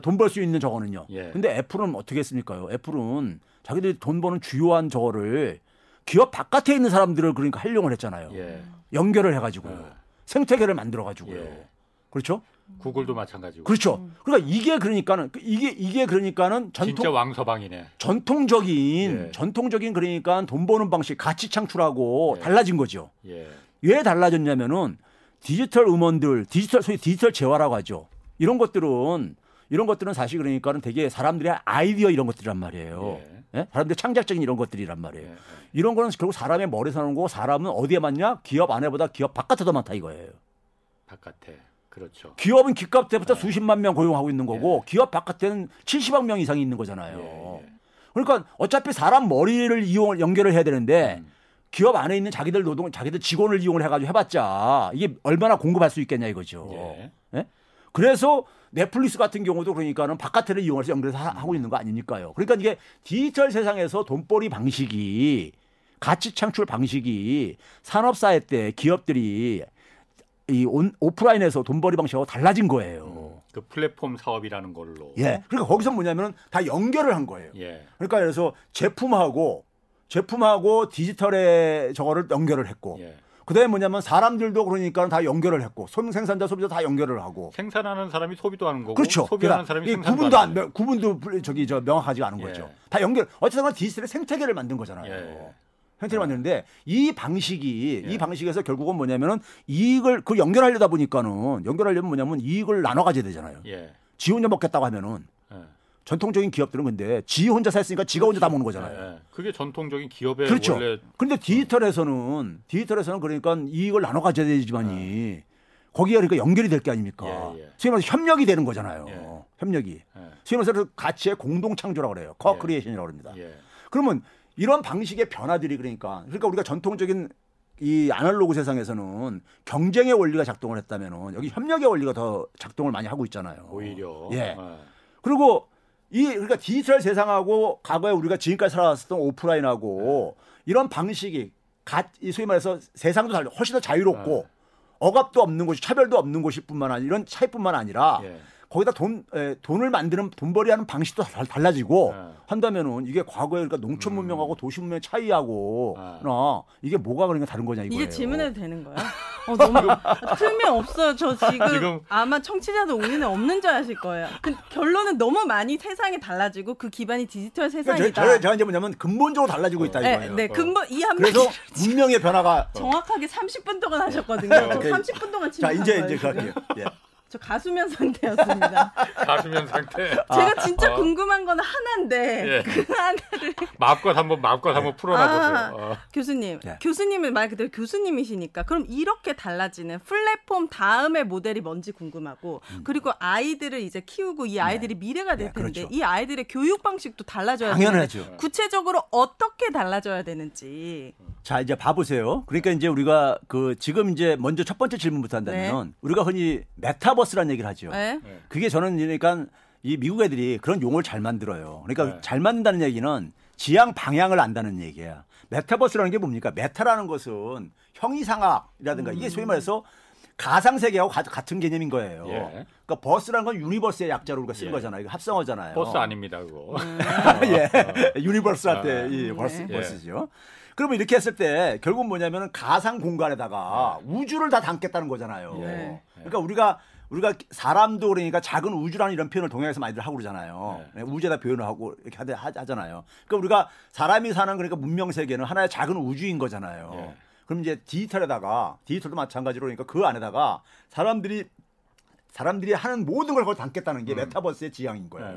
돈 벌 수 있는 저거는요. 근데 애플은 어떻게 했습니까요? 애플은 자기들이 돈 버는 주요한 저거를 기업 바깥에 있는 사람들을 그러니까 활용을 했잖아요. 연결을 해가지고요. 생태계를 만들어가지고요. 그렇죠? 구글도 마찬가지고. 그렇죠. 그러니까 이게 그러니까는 진짜 왕서방이네. 전통적인 그러니까 돈 버는 방식, 가치 창출하고 달라진 거죠. 왜 달라졌냐면은. 디지털 음원들, 소위 디지털 재화라고 하죠. 이런 것들은 사실 그러니까는 되게 사람들의 아이디어 이런 것들이란 말이에요. 사람들의 창작적인 이런 것들이란 말이에요. 이런 거는 결국 사람의 머리에서 나오는 거고 사람은 어디에 많냐? 기업 안에보다 기업 바깥에 더 많다 이거예요. 바깥에. 그렇죠. 기업은 기값 때부터 수십만 명 고용하고 있는 거고 기업 바깥에는 70만 명 이상이 있는 거잖아요. 그러니까 어차피 사람 머리를 연결을 해야 되는데 기업 안에 있는 자기들 직원을 이용을 해가지고 해봤자 이게 얼마나 공급할 수 있겠냐 이거죠. 그래서 넷플릭스 같은 경우도 그러니까는 바깥에를 이용해서 연결해서 하고 있는 거 아니니까요. 그러니까 이게 디지털 세상에서 돈벌이 방식이 가치 창출 방식이 산업사회 때 기업들이 오프라인에서 돈벌이 방식하고 달라진 거예요. 그 플랫폼 사업이라는 걸로. 그러니까 거기서 뭐냐면 다 연결을 한 거예요. 그러니까 그래서 제품하고 디지털의 저거를 연결을 했고 그다음에 뭐냐면 사람들도 그러니까 다 연결을 했고 생산자 소비자 다 연결을 하고 생산하는 사람이 소비도 하는 거고 그렇죠. 소비하는 사람이 생산도 하는 거고 구분도 명확하지가 않은 거죠. 다 연결 어쨌든 디지털의 생태계를 만든 거잖아요. 생태계를 만드는데 이 방식에서 결국은 뭐냐면은 이익을 그 연결하려다 보니까는 연결하려면 뭐냐면 이익을 나눠 가져야 되잖아요. 지 혼자 먹겠다고 하면은 전통적인 기업들은 근데 지 혼자 샀으니까 지가 혼자 다 먹는 거잖아요. 그게 전통적인 기업의 그렇죠. 원래. 그런데 디지털에서는 그러니까 이익을 나눠 가져야 되지만이 거기가 그러니까 연결이 될 게 아닙니까? 예, 예. 소위 말해서 협력이 되는 거잖아요. 예. 협력이. 예. 소위 말해서 가치의 공동 창조라고 그래요. 커크리에이션이라고 합니다. 예. 그러면 이런 방식의 변화들이 그러니까 우리가 전통적인 이 아날로그 세상에서는 경쟁의 원리가 작동을 했다면은 여기 협력의 원리가 더 작동을 많이 하고 있잖아요. 오히려. 예. 아. 그리고 그러니까 디지털 세상하고 과거에 우리가 지금까지 살아왔었던 오프라인하고 이런 방식이 소위 말해서 세상도 훨씬 더 자유롭고 억압도 없는 곳이 차별도 없는 곳일 뿐만 아니라 이런 차이뿐만 아니라 예. 거기다 돈을 만드는 돈벌이하는 방식도 달라지고 한다면은 이게 과거에 그러니까 농촌 문명하고 도시 문명의 차이하고 이게 뭐가 그러니까 다른 거냐 이거예요. 이제 질문해도 되는 거야? 너무 틀면 없어요. 저 지금 아마 청취자도 오늘은 없는 줄 아실 거예요. 그 결론은 너무 많이 세상이 달라지고 그 기반이 디지털 세상이다. 그러니까 제가 이제 뭐냐면 근본적으로 달라지고 있다 이거예요. 네, 근본 이 한 그래서 문명의 변화가 정확하게 30분 동안 하셨거든요. 30분 동안 자 이제 갈게요. 예. 저 가수면 상태였습니다. 가수면 상태. 제가 진짜 궁금한 건 하나인데 예. 그 하나를 마음껏 한번 풀어놔보세요. 교수님, 예. 교수님은 말 그대로 교수님이시니까 그럼 이렇게 달라지는 플랫폼 다음의 모델이 뭔지 궁금하고 그리고 아이들을 이제 키우고 이 아이들이 네. 미래가 될 텐데 그렇죠. 이 아이들의 교육 방식도 달라져야 당연하죠. 구체적으로 어떻게 달라져야 되는지. 자 이제 봐보세요. 그러니까 이제 우리가 그 지금 이제 먼저 첫 번째 질문부터 한다면 네. 우리가 흔히 메타버스라는 얘기를 하죠. 네. 그게 저는 그러니까 이 미국 애들이 그런 용어를 잘 만들어요. 그러니까 네. 잘 만든다는 얘기는 지향 방향을 안다는 얘기야. 메타버스라는 게 뭡니까? 메타라는 것은 형이상학이라든가 이게 소위 말해서 가상세계하고 같은 개념인 거예요. 예. 그러니까 버스라는 건 유니버스의 약자로 우리가 쓴 예. 거잖아요. 이거 합성어잖아요. 버스 아닙니다. 그거. 예. 유니버스 할 때 이 버스죠. 그러면 이렇게 했을 때 결국 뭐냐면 가상 공간에다가 우주를 다 담겠다는 거잖아요. 예. 그러니까 우리가 사람도 그러니까 작은 우주라는 이런 표현을 동양에서 많이들 하고 그러잖아요. 네. 우주에다 표현을 하고 이렇게 하잖아요. 그러니까 우리가 사람이 사는 그러니까 문명 세계는 하나의 작은 우주인 거잖아요. 네. 그럼 이제 디지털도 마찬가지로 그러니까 그 안에다가 사람들이 하는 모든 걸 거기 담겠다는 게 메타버스의 지향인 거예요.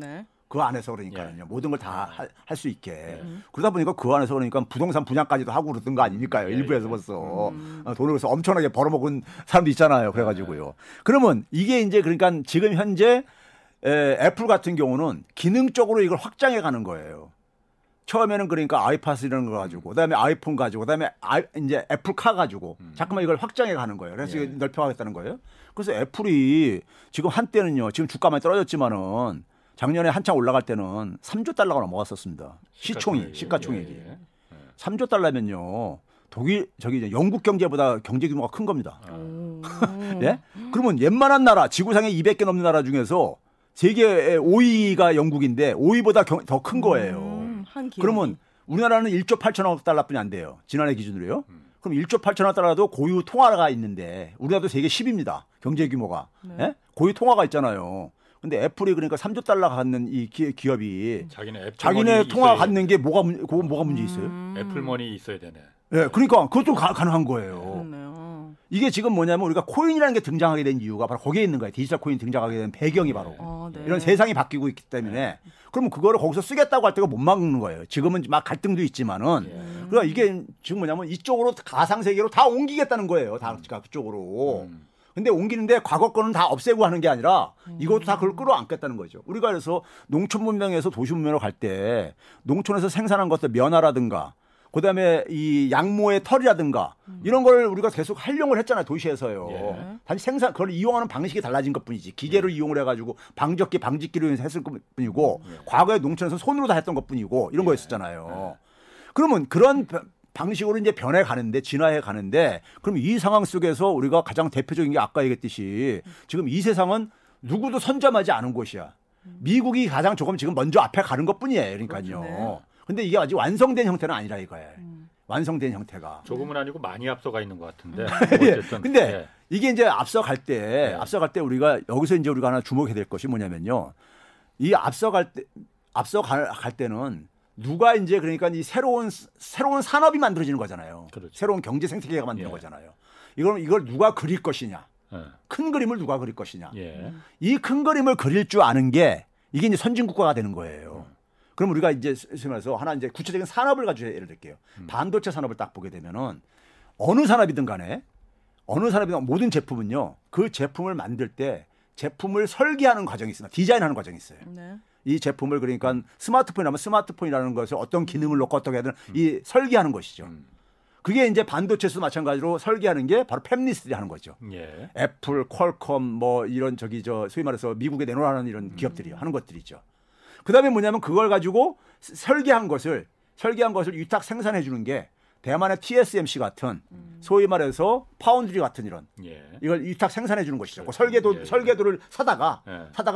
네. 그 안에서 그러니까요. 예. 모든 걸 다 할 수 있게. 그러다 보니까 그 안에서 그러니까 부동산 분양까지도 하고 그러던 거 아닙니까요? 예. 일부에서 벌써 돈을 벌써 엄청나게 벌어먹은 사람도 있잖아요. 그래가지고요. 예. 그러면 이게 이제 그러니까 지금 현재 애플 같은 경우는 기능적으로 이걸 확장해 가는 거예요. 처음에는 그러니까 아이팟 이런 거 가지고, 그다음에 아이폰 가지고, 그다음에 이제 애플카 가지고, 자꾸만 이걸 확장해 가는 거예요. 그래서 예. 넓혀가겠다는 거예요. 그래서 애플이 지금 한때는요, 지금 주가 많이 떨어졌지만은. 작년에 한창 올라갈 때는 3조 달러가 넘어갔었습니다. 시가총액이. 예, 예. 3조 달러면요. 독일 영국 경제보다 경제 규모가 큰 겁니다. 예? 그러면 웬만한 나라 지구상에 200개 넘는 나라 중에서 세계 5위가 영국인데 5위보다 더 큰 거예요. 그러면 우리나라는 1조 8천억 달러뿐이 안 돼요. 지난해 기준으로요. 그럼 1조 8천억 달러도 고유 통화가 있는데 우리나라도 세계 10위입니다. 경제 규모가. 네. 예? 고유 통화가 있잖아요. 근데 애플이 그러니까 3조 달러 갖는 이 기업이 자기네 통화 갖는 게 뭐가 문제 있어요? 애플머니 있어야 되네. 예, 그러니까 그것도 가능한 거예요. 그렇네요. 이게 지금 뭐냐면 우리가 코인이라는 게 등장하게 된 이유가 바로 거기에 있는 거예요. 디지털 코인 등장하게 된 배경이 바로 네. 이런 세상이 바뀌고 있기 때문에 그러면 그거를 거기서 쓰겠다고 할 때가 못 막는 거예요. 지금은 막 갈등도 있지만은 그러니까 이게 지금 뭐냐면 이쪽으로 가상 세계로 다 옮기겠다는 거예요. 다 그쪽으로. 근데 옮기는데 과거 거는 다 없애고 하는 게 아니라 이것도 다 그걸 끌어안겠다는 거죠. 우리가 그래서 농촌 문명에서 도시 문명으로 갈 때 농촌에서 생산한 것들 면화라든가 그다음에 이 양모의 털이라든가 이런 걸 우리가 계속 활용을 했잖아요. 도시에서요. 예. 단지 그걸 이용하는 방식이 달라진 것뿐이지 기계를 이용을 해가지고 방직기로 해서 했을 것뿐이고 과거에 농촌에서 손으로 다 했던 것뿐이고 이런 거였었잖아요. 그러면 그런 방식으로 이제 진화해 가는데, 그럼 이 상황 속에서 우리가 가장 대표적인 게 아까 얘기했듯이 지금 이 세상은 누구도 선점하지 않은 곳이야. 미국이 가장 조금 지금 먼저 앞에 가는 것 뿐이에요. 그러니까요. 근데 이게 아직 완성된 형태는 아니라 이거예요. 완성된 형태가. 조금은 아니고 많이 앞서가 있는 것 같은데. 어쨌든. 근데 이게 이제 앞서갈 때 우리가 여기서 이제 우리가 하나 주목해야 될 것이 뭐냐면요. 이 앞서갈 때는 누가 이제 그러니까 이 새로운 산업이 만들어지는 거잖아요. 그렇죠. 새로운 경제 생태계가 만드는 거잖아요. 이걸 누가 그릴 것이냐. 큰 그림을 누가 그릴 것이냐. 이 큰 그림을 그릴 줄 아는 게 이게 이제 선진국가가 되는 거예요. 그럼 우리가 이제 말해서 하나 이제 구체적인 산업을 가지고 예를 들게요. 반도체 산업을 딱 보게 되면은 어느 산업이든 간에 어느 산업이나 모든 제품은요. 그 제품을 만들 때 제품을 설계하는 과정이 있습니다. 디자인하는 과정이 있어요. 네. 이 제품을 그러니까 스마트폰이라면 스마트폰이라는 것을 어떤 기능을 넣고 어떻게 해야 되는 이 설계하는 것이죠. 그게 이제 반도체도 마찬가지로 설계하는 게 바로 팹리스들이 하는 거죠. 예. 애플, 퀄컴 뭐 이런 저기 저 소위 말해서 미국에 내놓으라는 이런 기업들이요. 하는 것들이죠. 그다음에 뭐냐면 그걸 가지고 설계한 것을 위탁 생산해 주는 게 대만의 TSMC 같은 소위 말해서 파운드리 같은 이런 예. 이걸 위탁 생산해 주는 것이죠. 그 설계도 예. 설계도를 사다가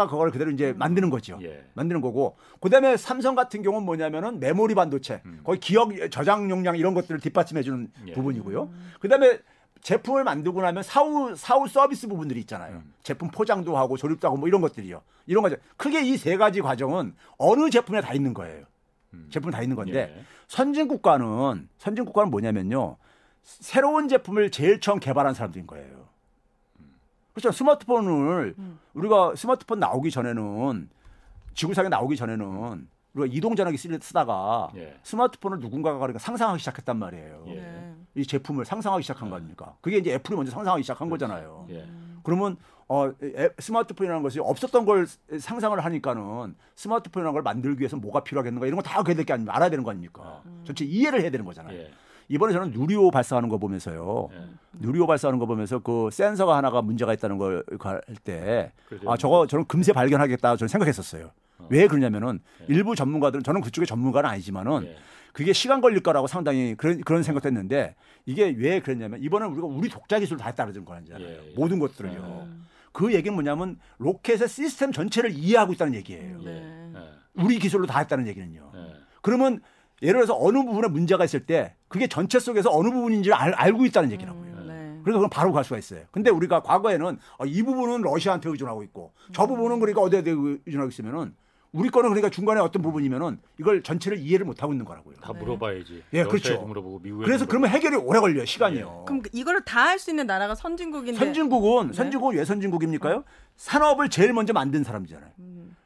그걸 그대로 이제 만드는 거죠. 예. 만드는 거고. 그다음에 삼성 같은 경우는 뭐냐면은 메모리 반도체, 거의 기억 저장 용량 이런 것들을 뒷받침해 주는 예. 부분이고요. 그다음에 제품을 만들고 나면 사후 서비스 부분들이 있잖아요. 제품 포장도 하고 조립도 하고 뭐 이런 것들이요. 이런 거죠. 크게 이 세 가지 과정은 어느 제품에 다 있는 거예요. 제품 다 있는 건데 예. 선진국가는 뭐냐면요. 새로운 제품을 제일 처음 개발한 사람들인 거예요. 그렇죠. 스마트폰을 우리가 스마트폰 나오기 전에는 지구상에 나오기 전에는 우리가 이동전화기 쓰다가 예. 스마트폰을 누군가가 그러니까 상상하기 시작했단 말이에요. 예. 이 제품을 상상하기 시작한 거 아닙니까? 그게 이제 애플이 먼저 상상하기 시작한 거잖아요. 예. 그러면 스마트폰이라는 것이 없었던 걸 상상을 하니까는 스마트폰이라는 걸 만들기 위해서 뭐가 필요하겠는가 이런 거 다 알아야 되는 거 아닙니까? 전체 이해를 해야 되는 거잖아요. 예. 이번에 저는 누리호 발사하는 거 보면서요. 예. 누리호 발사하는 거 보면서 그 센서가 하나가 문제가 있다는 걸 할 때 아 저거 저는 금세 발견하겠다 저는 생각했었어요. 왜 그러냐면은 예. 일부 전문가들은 저는 그쪽의 전문가는 아니지만은 예. 그게 시간 걸릴 거라고 상당히 그런 생각도 했는데 이게 왜 그랬냐면 이번에 우리가 우리 독자 기술을 다 따르는 거잖아요. 예. 모든 것들은요. 그 얘기는 뭐냐면 로켓의 시스템 전체를 이해하고 있다는 얘기예요. 예. 우리 기술로 다 했다는 얘기는요. 예. 그러면 예를 들어서 어느 부분에 문제가 있을 때 그게 전체 속에서 어느 부분인지를 알고 있다는 얘기라고요. 그래서 그럼 바로 갈 수가 있어요. 근데 우리가 과거에는 이 부분은 러시아한테 의존하고 있고 저 부분은 그러니까 어디에 의존하고 있으면은 우리 거는 그러니까 중간에 어떤 부분이면은 이걸 전체를 이해를 못 하고 있는 거라고요. 다 물어봐야지. 예, 그렇죠. 물어보고 미국에도 그래서 물어보고. 그러면 해결이 오래 걸려요, 시간이요. 예. 그럼 이거를 다 할 수 있는 나라가 선진국인데. 선진국은 왜 선진국입니까요? 산업을 제일 먼저 만든 사람이잖아요.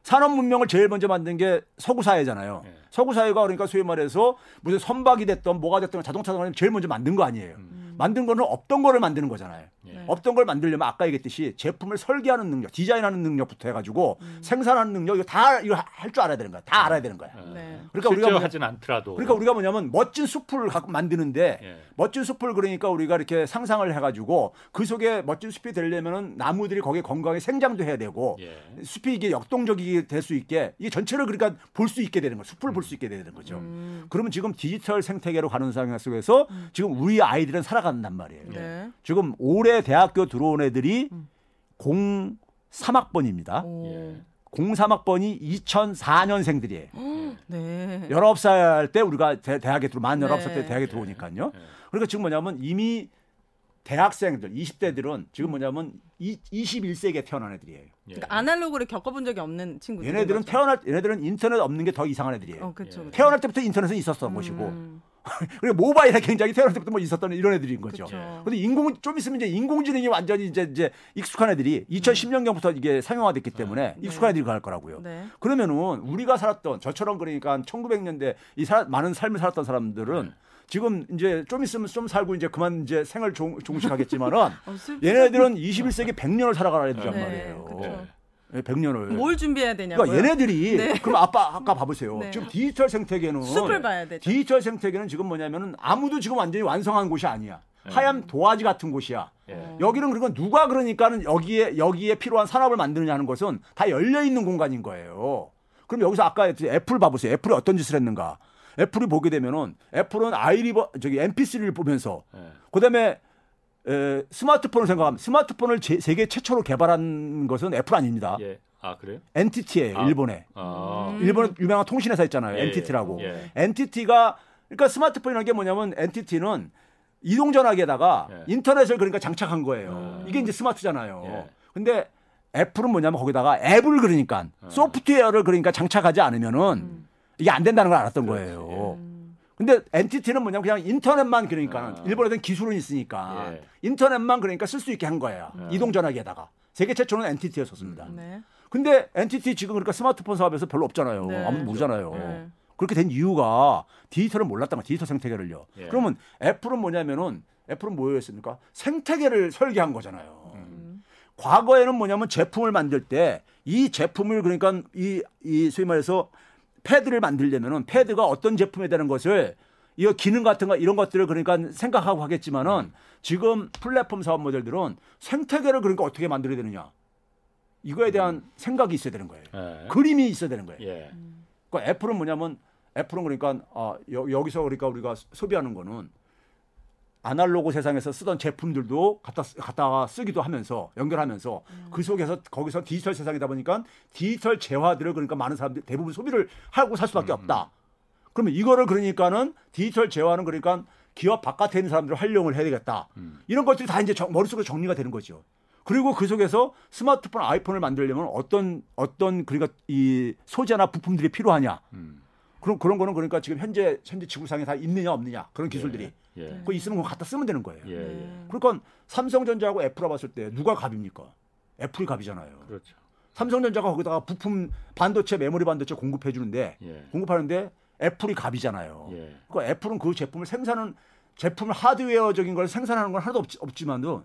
산업 문명을 제일 먼저 만든 게 서구 사회잖아요. 예. 서구 사회가 그러니까 소위 말해서 무슨 선박이 됐던 뭐가 됐던 자동차 산업을 제일 먼저 만든 거 아니에요. 만든 거는 없던 거를 만드는 거잖아요. 예. 없던 걸 만들려면 아까 얘기했듯이 제품을 설계하는 능력, 디자인하는 능력부터 해가지고 생산하는 능력 이거 할 줄 알아야 되는 거야. 다 알아야 되는 거야. 네. 그러니까 우리가 하진 않더라도. 그러니까 우리가 뭐냐면 멋진 숲을 갖고 만드는데 예. 멋진 숲을 그러니까 우리가 이렇게 상상을 해가지고 그 속에 멋진 숲이 되려면은 나무들이 거기에 건강하게 생장도 해야 되고 예. 숲이 이게 역동적이 될 수 있게 이게 전체를 그러니까 볼 수 있게 되는 거야. 숲을 볼 수 있게 되는 거죠. 그러면 지금 디지털 생태계로 가는 상황 속에서 지금 우리 아이들은 살아간단 말이에요. 네. 지금 올해 대학교 들어온 애들이 03학번입니다. 03학번이 2004년생들이에요. 네. 19살 때 우리가 대학에 만 19살 네. 때 대학에 들어오니까요. 네. 그러니까 지금 뭐냐면 이미 대학생들 20대들은 지금 뭐냐면 21세기에 태어난 애들이에요. 그러니까 아날로그를 겪어본 적이 없는 친구들. 얘네들은 얘네들은 인터넷 없는 게 더 이상한 애들이에요. 그렇죠. 태어날 때부터 인터넷은 있었던 것이고, 그리고 모바일에 굉장히 태어날 때부터 뭐 있었던 이런 애들인 거죠. 그런데 그렇죠. 좀 있으면 이제 인공지능이 완전히 이제 익숙한 애들이 2010년경부터 이게 상용화됐기 때문에 익숙한 애들이 갈 거라고요. 네. 그러면은 우리가 살았던 저처럼 그러니까 1900년대 많은 삶을 살았던 사람들은. 지금 이제 좀 있으면 좀 살고 이제 그만 이제 생을 종식하겠지만은 얘네들은 21세기 100년을 살아가는 애들이란 말이에요. 그렇죠. 100년을. 뭘 준비해야 되냐고요? 그러니까 얘네들이 그럼 아까 봐보세요. 지금 디지털 생태계는 숲을 봐야 되죠. 디지털 생태계는 지금 뭐냐면은 아무도 지금 완전히 완성한 곳이 아니야. 하얀 도화지 같은 곳이야. 여기는 그러니까 누가 그러니까는 여기에 필요한 산업을 만드느냐 하는 것은 다 열려 있는 공간인 거예요. 그럼 여기서 아까 애플 봐보세요. 애플이 어떤 짓을 했는가? 애플이 보게 되면은 애플은 MP3를 보면서 그다음에 스마트폰을 생각하면 스마트폰을 세계 최초로 개발한 것은 애플 아닙니다. 예. 아 그래요? NTT예요. 일본의 유명한 통신회사 있잖아요. 예, NTT라고. 예. NTT가 그러니까 스마트폰이라는 게 뭐냐면 NTT는 이동전화기에다가 인터넷을 그러니까 장착한 거예요. 이게 이제 스마트잖아요. 근데 애플은 뭐냐면 거기다가 앱을 그러니까 소프트웨어를 그러니까 장착하지 않으면은 이게 안 된다는 걸 알았던 거예요. 근데 NTT는 뭐냐면 그냥 인터넷만 그러니까 일본에 대한 기술은 있으니까 인터넷만 그러니까 쓸 수 있게 한 거예요. 이동전화기에다가. 세계 최초는 NTT였었습니다. 근데 NTT 지금 그러니까 스마트폰 사업에서 별로 없잖아요. 아무도 모르잖아요. 그렇게 된 이유가 디지털을 몰랐던 거예요. 디지털 생태계를요. 그러면 애플은 뭐냐면은 애플은 뭐에 했습니까? 생태계를 설계한 거잖아요. 과거에는 뭐냐면 제품을 만들 때 이 제품을 그러니까 이 소위 말해서 패드를 만들려면은 패드가 어떤 제품에 대한 것을 이 기능 같은 거 이런 것들을 그러니까 생각하고 하겠지만은 지금 플랫폼 사업 모델들은 생태계를 그러니까 어떻게 만들어야 되느냐. 이거에 대한 생각이 있어야 되는 거예요. 예. 그림이 있어야 되는 거예요. 예. 그러니까 애플은 뭐냐면 애플은 그러니까 여기서 그러니까 우리가 소비하는 거는 아날로그 세상에서 쓰던 제품들도 갖다가 쓰기도 하면서 연결하면서 그 속에서 거기서 디지털 세상이다 보니까 디지털 재화들을 그러니까 많은 사람들이 대부분 소비를 하고 살 수밖에 없다. 그러면 이거를 그러니까는 디지털 재화는 그러니까 기업 바깥에 있는 사람들을 활용을 해야 되겠다. 이런 것들이 다 이제 머릿속으로 정리가 되는 거죠. 그리고 그 속에서 스마트폰 아이폰을 만들려면 어떤 그러니까 이 소재나 부품들이 필요하냐. 그런 거는 그러니까 지금 현재 지구상에 다 있느냐 없느냐 그런 기술들이 예. 그거 있으면 그거 갖다 쓰면 되는 거예요. 예. 그러니까 삼성전자하고 애플을 봤을 때 누가 갑입니까? 애플이 갑이잖아요. 그렇죠. 삼성전자가 거기다가 부품 반도체 메모리 반도체 공급해 주는데 예. 공급하는데 애플이 갑이잖아요. 예. 그러니까 애플은 그 제품을 생산하는 제품 하드웨어적인 걸 생산하는 건 하나도 없지만도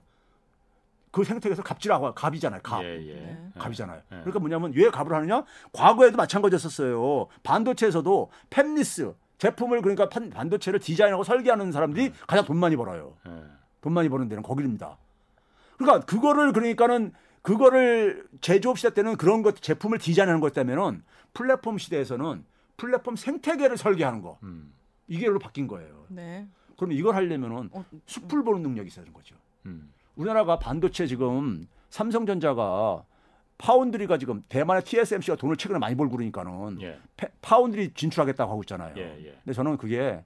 그 생태계에서 갑질하고 갑이잖아요. 갑이잖아요. 예. 그러니까 뭐냐면 왜 갑을 하느냐? 과거에도 마찬가지였었어요. 반도체에서도 팹리스 제품을 그러니까 반도체를 디자인하고 설계하는 사람들이 가장 돈 많이 벌어요. 예. 돈 많이 버는 데는 거기입니다. 그러니까 그거를 제조업 시대 때는 그런 것 제품을 디자인하는 것 때문에는 플랫폼 시대에서는 플랫폼 생태계를 설계하는 거 이게로 바뀐 거예요. 네. 그러면 이걸 하려면은 숲을 보는 능력이 있어야 되는 거죠. 우리나라가 반도체 지금 삼성전자가 파운드리가 지금 대만의 TSMC가 돈을 최근에 많이 벌고 그러니까는 예. 파운드리 진출하겠다고 하고 있잖아요. 예. 근데 저는 그게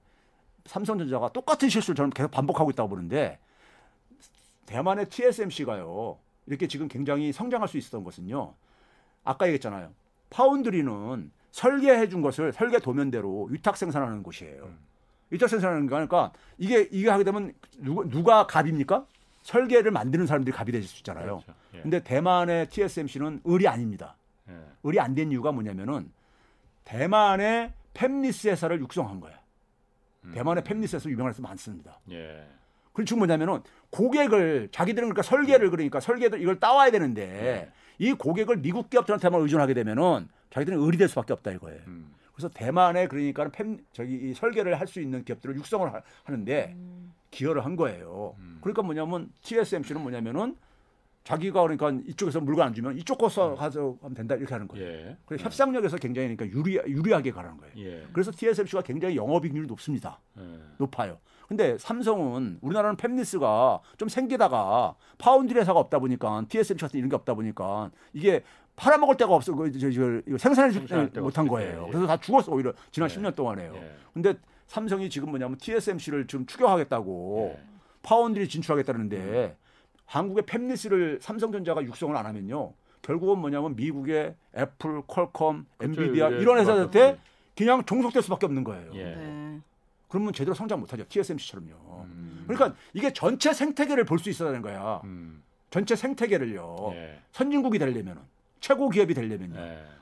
삼성전자가 똑같은 실수를 저는 계속 반복하고 있다고 보는데 대만의 TSMC가요 이렇게 지금 굉장히 성장할 수 있었던 것은요 아까 얘기했잖아요. 파운드리는 설계해 준 것을 설계 도면대로 위탁 생산하는 곳이에요. 위탁 생산하는 거니까 그러니까 이게 하게 되면 누가 갑입니까? 설계를 만드는 사람들이 갑이 될 수 있잖아요. 그렇죠. 예. 근데 대만의 TSMC는 을이 아닙니다. 예. 을이 안 된 이유가 뭐냐면은 대만의 팹리스 회사를 육성한 거예요. 대만의 팹리스에서 유명한 회사 많습니다. 예. 그즉 뭐냐면은 고객을 자기들은 그러니까 설계를 이걸 따와야 되는데 예. 이 고객을 미국 기업들한테만 의존하게 되면은 자기들은 을이 될 수밖에 없다 이거예요. 그래서 대만에 그러니까 이 설계를 할 수 있는 기업들을 육성을 하는데. 기여를 한 거예요. 그러니까 뭐냐면 TSMC는 뭐냐면은 자기가 그러니까 이쪽에서 물건 안 주면 이쪽 거서 가서 하면 된다 이렇게 하는 거예요. 예. 그래서 협상력에서 굉장히 그러니까 유리하게 가라는 거예요. 예. 그래서 TSMC가 굉장히 영업이익률이 높습니다. 예. 높아요. 근데 삼성은 우리나라는 팹리스가 좀 생기다가 파운드리 회사가 없다 보니까 TSMC 같은 이런 게 없다 보니까 이게 팔아먹을 데가 없어 생산을 못한 거예요. 그래서 다 죽었어 오히려 지난 10년 동안에요. 근데 삼성이 지금 뭐냐면 TSMC를 지금 추격하겠다고 파운드리 진출하겠다는데 한국의 팹리스를 삼성전자가 육성을 안 하면요. 결국은 뭐냐면 미국의 애플, 퀄컴, 엔비디아 이런 회사들한테 그냥 종속될 수밖에 없는 거예요. 그러면 제대로 성장 못하죠. TSMC처럼요. 그러니까 이게 전체 생태계를 볼 수 있어야 되는 거야. 전체 생태계를요. 선진국이 되려면은. 최고 기업이 되려면요.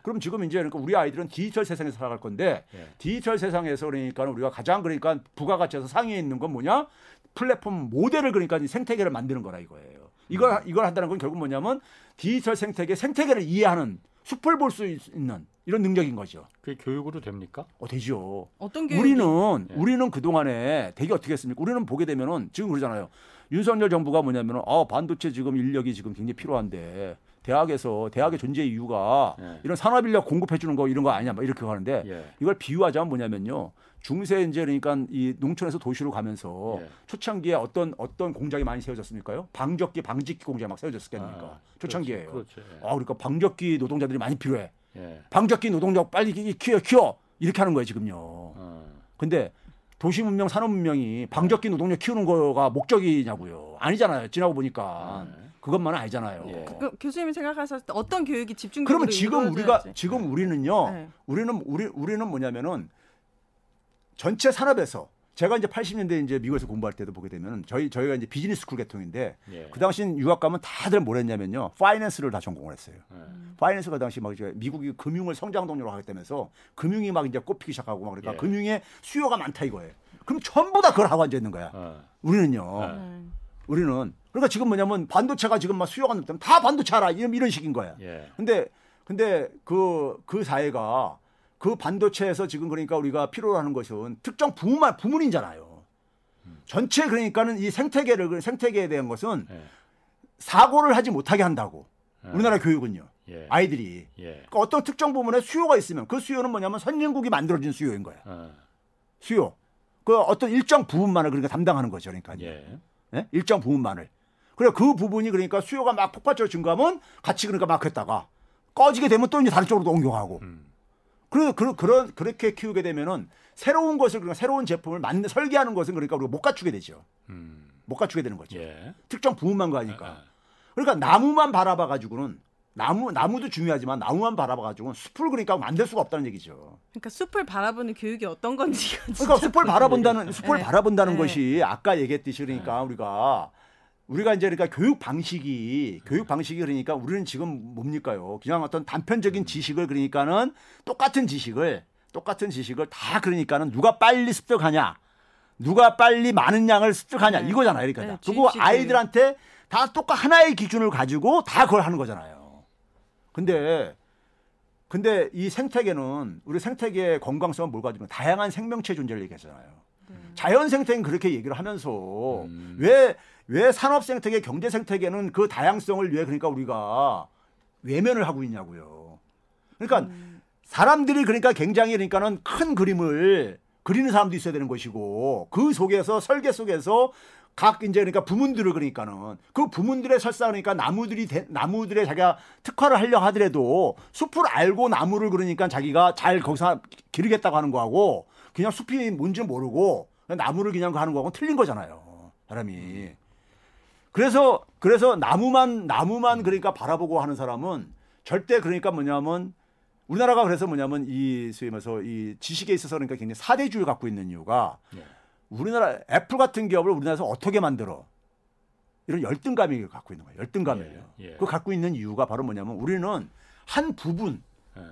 그럼 지금 이제 그러니까 우리 아이들은 디지털 세상에서 살아갈 건데 디지털 세상에서 그러니까 우리가 가장 그러니까 부가가치에서 상위에 있는 건 뭐냐? 플랫폼 모델을 그러니까 생태계를 만드는 거라 이거예요. 이걸 한다는 건 결국 뭐냐면 디지털 생태계를 이해하는 숲을 볼 수 있는 이런 능력인 거죠. 그게 교육으로 됩니까? 되죠. 어떤 교육? 우리는 그동안에 되게 어떻게 했습니까? 우리는 보게 되면은 지금 그러잖아요. 윤석열 정부가 뭐냐면은 반도체 지금 인력이 지금 굉장히 필요한데 대학의 존재 이유가 이런 산업 인력 공급해 주는 거 이런 거 아니냐 막 이렇게 하는데 이걸 비유하자면 뭐냐면요. 중세 이제 그러니까 이 농촌에서 도시로 가면서 초창기에 어떤 공장이 많이 세워졌습니까요? 방직기 공장이 막 세워졌겠습니까? 초창기에요. 그렇죠. 그러니까 방직기 노동자들이 많이 필요해. 방직기 노동자 빨리 키워 이렇게 하는 거예요, 지금요. 근데 도시 문명, 산업 문명이 방적기 노동력 키우는 거가 목적이냐고요. 아니잖아요. 지나고 보니까. 그것만은 아니잖아요. 교수님이 생각하셨을 때 어떤 교육이 집중적으로 그러면 지금 우리는요. 우리는 뭐냐면은 전체 산업에서 제가 이제 80년대 이제 미국에서 공부할 때도 보게 되면 저희가 이제 비즈니스 스쿨 계통인데 그 당시엔 유학 가면 다들 뭘 했냐면요. 파이낸스를 다 전공을 했어요. 파이낸스가 당시 막 이제 미국이 금융을 성장 동력으로 하겠다면서 금융이 막 이제 꼽히기 시작하고 막 그러니까 금융에 수요가 많다 이거예요. 그럼 전부 다 그걸 하고 앉아 있는 거야. 우리는요. 우리는 그러니까 지금 뭐냐면 반도체가 지금 막 수요가 높다면 다 반도체 하라 이런 식인 거야. 예. 근데 그 사회가 그 반도체에서 지금 그러니까 우리가 필요로 하는 것은 특정 부문이잖아요. 전체 그러니까는 이 생태계에 대한 것은 예. 사고를 하지 못하게 한다고. 우리나라 교육은요. 예. 아이들이 그러니까 어떤 특정 부문에 수요가 있으면 그 수요는 뭐냐면 선진국이 만들어준 수요인 거야. 수요 그 어떤 일정 부분만을 그러니까 담당하는 거죠. 그러니까 예. 예? 일정 부분만을. 그래 그 부분이 그러니까 수요가 막 폭발적으로 증가하면 같이 그러니까 막 했다가 꺼지게 되면 또 이제 다른 쪽으로 옮겨가고. 그렇게 키우게 되면은 새로운 것을 그러니까 새로운 제품을 설계하는 것은 그러니까 우리가 못 갖추게 되죠. 못 갖추게 되는 거죠. 예. 특정 부분만 가니까. 그러니까 나무만 바라봐가지고는 나무도 중요하지만 나무만 바라봐가지고는 숲을 그러니까 만들 수가 없다는 얘기죠. 그러니까 숲을 바라보는 교육이 어떤 건지. 그러니까 숲을 바라본다는 네. 것이 아까 얘기했듯이 그러니까 네. 우리가 이제 그러니까 교육 방식이 그러니까 우리는 지금 뭡니까요? 그냥 어떤 단편적인 지식을 그러니까는 똑같은 지식을 다 그러니까는 누가 빨리 습득하냐, 누가 빨리 많은 양을 습득하냐 네. 이거잖아요. 그러니까 네. 그리고 아이들한테 다 하나의 기준을 가지고 다 그걸 하는 거잖아요. 근데 이 생태계는 우리 생태계의 건강성은 뭘 가지고 다양한 생명체 존재를 얘기하잖아요. 자연 생태계는 그렇게 얘기를 하면서 왜 산업 생태계, 경제 생태계는 그 다양성을 위해 그러니까 우리가 외면을 하고 있냐고요. 그러니까 사람들이 그러니까 굉장히 그러니까는 큰 그림을 그리는 사람도 있어야 되는 것이고 그 속에서 설계 속에서 각 이제 그러니까 부문들을 그러니까는 그 부문들의 설사 그러니까 나무들의 자기가 특화를 하려 하더라도 숲을 알고 나무를 그러니까 자기가 잘 거기서 기르겠다고 하는 거하고 그냥 숲이 뭔지 모르고 나무를 그냥 하는 거하고는 틀린 거잖아요. 사람이. 그래서 나무만 그러니까 바라보고 하는 사람은 절대 그러니까 뭐냐면 우리나라가 그래서 뭐냐면 이 소위 말해서 이 지식에 있어서 그러니까 굉장히 사대주의를 갖고 있는 이유가 네. 우리나라 애플 같은 기업을 우리나라에서 어떻게 만들어 이런 열등감이 갖고 있는 거예요. 열등감이에요. 예, 예. 그 갖고 있는 이유가 바로 뭐냐면 우리는 한 부분 예.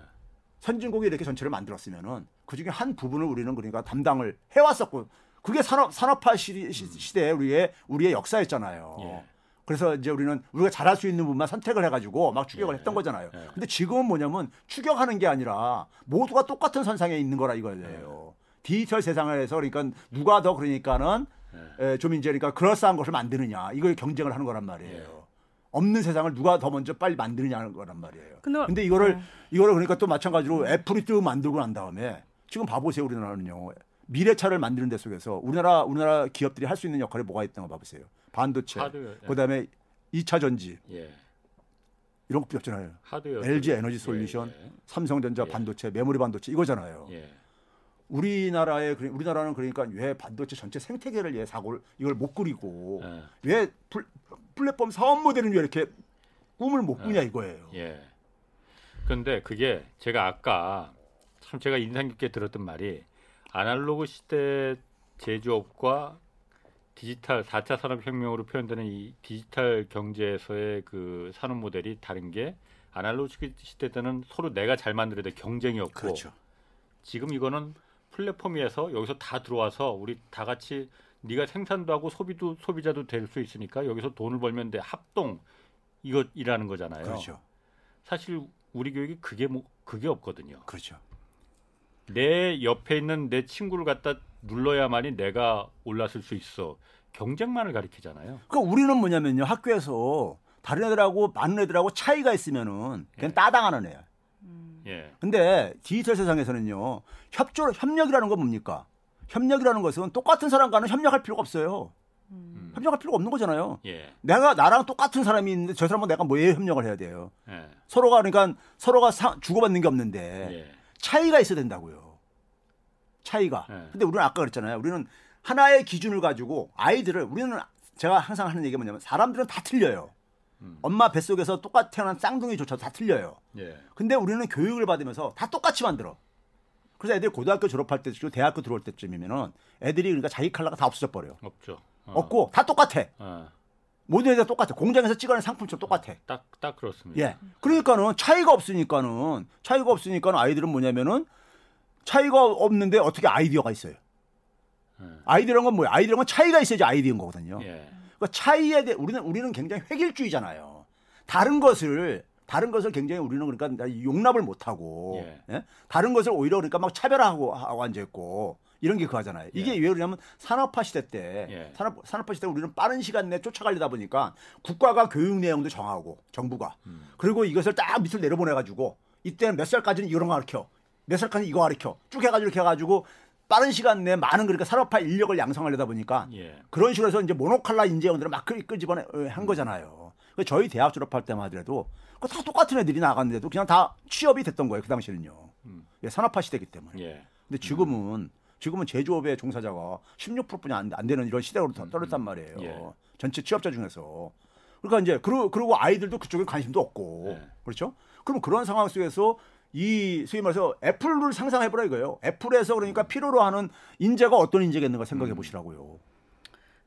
선진국이 이렇게 전체를 만들었으면은 그 중에 한 부분을 우리는 그러니까 담당을 해왔었고 그게 산업화 시대에 우리의 역사였잖아요. 예. 그래서 이제 우리가 잘할 수 있는 부분만 선택을 해가지고 막 추격을 했던 거잖아요. 예. 근데 지금은 뭐냐면 추격하는 게 아니라 모두가 똑같은 선상에 있는 거라 이거예요. 예. 디지털 세상에서 그러니까 누가 더 그러니까는 네. 좀 이제 그러니까 그럴싸한 것을 만드느냐 이걸 경쟁을 하는 거란 말이에요. 네. 없는 세상을 누가 더 먼저 빨리 만드느냐는 거란 말이에요. 근데 이거를 그러니까 또 마찬가지로 애플이 또 만들고 난 다음에 지금 봐보세요. 우리나라는요 미래차를 만드는 데 속에서 우리나라 기업들이 할 수 있는 역할이 뭐가 있다고 봐보세요. 반도체, 그다음에 2차 전지 예. 이런 것도 없잖아요. LG 에너지 솔루션, 예. 삼성전자 반도체, 메모리 반도체 이거잖아요. 예. 우리나라는 그러니까 왜 반도체 전체 생태계를 위해 이걸 못 그리고 예. 왜 플랫폼 사업 모델은 왜 이렇게 꿈을 못 꾸냐 이거예요. 예. 그런데 그게 제가 아까 참 제가 인상 깊게 들었던 말이 아날로그 시대 제조업과 디지털 4차 산업혁명으로 표현되는 이 디지털 경제에서의 그 산업 모델이 다른 게 아날로그 시대 때는 서로 내가 잘 만들어야 돼 경쟁이었고 그렇죠. 지금 이거는 플랫폼에서 여기서 다 들어와서 우리 다 같이 네가 생산도 하고 소비자도 될 수 있으니까 여기서 돈을 벌면 돼 합동 이것이라는 거잖아요. 그렇죠. 사실 우리 교육이 그게 없거든요. 그렇죠. 내 옆에 있는 내 친구를 갖다 눌러야만이 내가 올라설 수 있어. 경쟁만을 가리키잖아요. 그러니까 우리는 뭐냐면요 학교에서 다른 애들하고 많은 애들하고 차이가 있으면은 그냥 예. 따당하는 애야. 예. 근데 디지털 세상에서는요 협력이라는 건 뭡니까? 협력이라는 것은 똑같은 사람과는 협력할 필요가 없어요. 협력할 필요가 없는 거잖아요. 예. 나랑 똑같은 사람이 있는데 저 사람은 내가 뭐에 협력을 해야 돼요? 예. 서로가 주고받는 게 없는데 예. 차이가 있어야 된다고요. 차이가. 예. 근데 우리는 아까 그랬잖아요. 우리는 하나의 기준을 가지고 우리는 제가 항상 하는 얘기가 뭐냐면 사람들은 다 틀려요. 엄마 뱃속에서 똑같이 태어난 쌍둥이조차도 다 틀려요. 예. 근데 우리는 교육을 받으면서 다 똑같이 만들어. 그래서 애들이 고등학교 졸업할 때쯤, 대학교 들어올 때쯤이면은 애들이 그러니까 자기 칼라가 다 없어져 버려요. 없죠. 없고 다 똑같아. 모든 애들 똑같아. 공장에서 찍어낸 상품처럼 똑같아. 딱 그렇습니다. 예. 그러니까는 차이가 없으니까는 아이들은 뭐냐면은 차이가 없는데 어떻게 아이디어가 있어요. 아이디어란 건 뭐야? 아이디어란 건 차이가 있어야지 아이디어인 거거든요. 예. 그러니까 차이에 대해 우리는 굉장히 획일주의잖아요. 다른 것을 굉장히 우리는 그러니까 용납을 못 하고 예. 예? 다른 것을 오히려 그러니까 막 차별화하고 하고 앉아 있고 이런 게 그거잖아요. 이게 예. 왜 그러냐면 산업화 시대 때 예. 산업화 시대 우리는 빠른 시간 내에 쫓아가려다 보니까 국가가 교육 내용도 정하고 정부가 그리고 이것을 딱 밑으로 내려보내 가지고 이때는 몇 살까지는 이런 거 가르쳐. 몇 살까지는 이거 가르쳐. 쭉 해 가지고 이렇게 해 가지고 빠른 시간 내에 많은 그러니까 산업화 인력을 양성하려다 보니까 예. 그런 식으로 해서 이제 모노칼라 인재원들을 막 끄집어낸 거잖아요. 저희 대학 졸업할 때만 하더라도 다 똑같은 애들이 나갔는데도 그냥 다 취업이 됐던 거예요. 그 당시에는요. 산업화 시대이기 때문에. 예. 근데 지금은 제조업의 종사자가 16%뿐이 안 되는 이런 시대로 떨어졌단 말이에요. 예. 전체 취업자 중에서. 그러니까 이제 그러고 아이들도 그쪽에 관심도 없고. 예. 그렇죠? 그럼 그런 상황 속에서 이 소위 말해서 애플을 상상해보라 이거예요. 애플에서 그러니까 필요로 하는 인재가 어떤 인재겠는가 생각해보시라고요.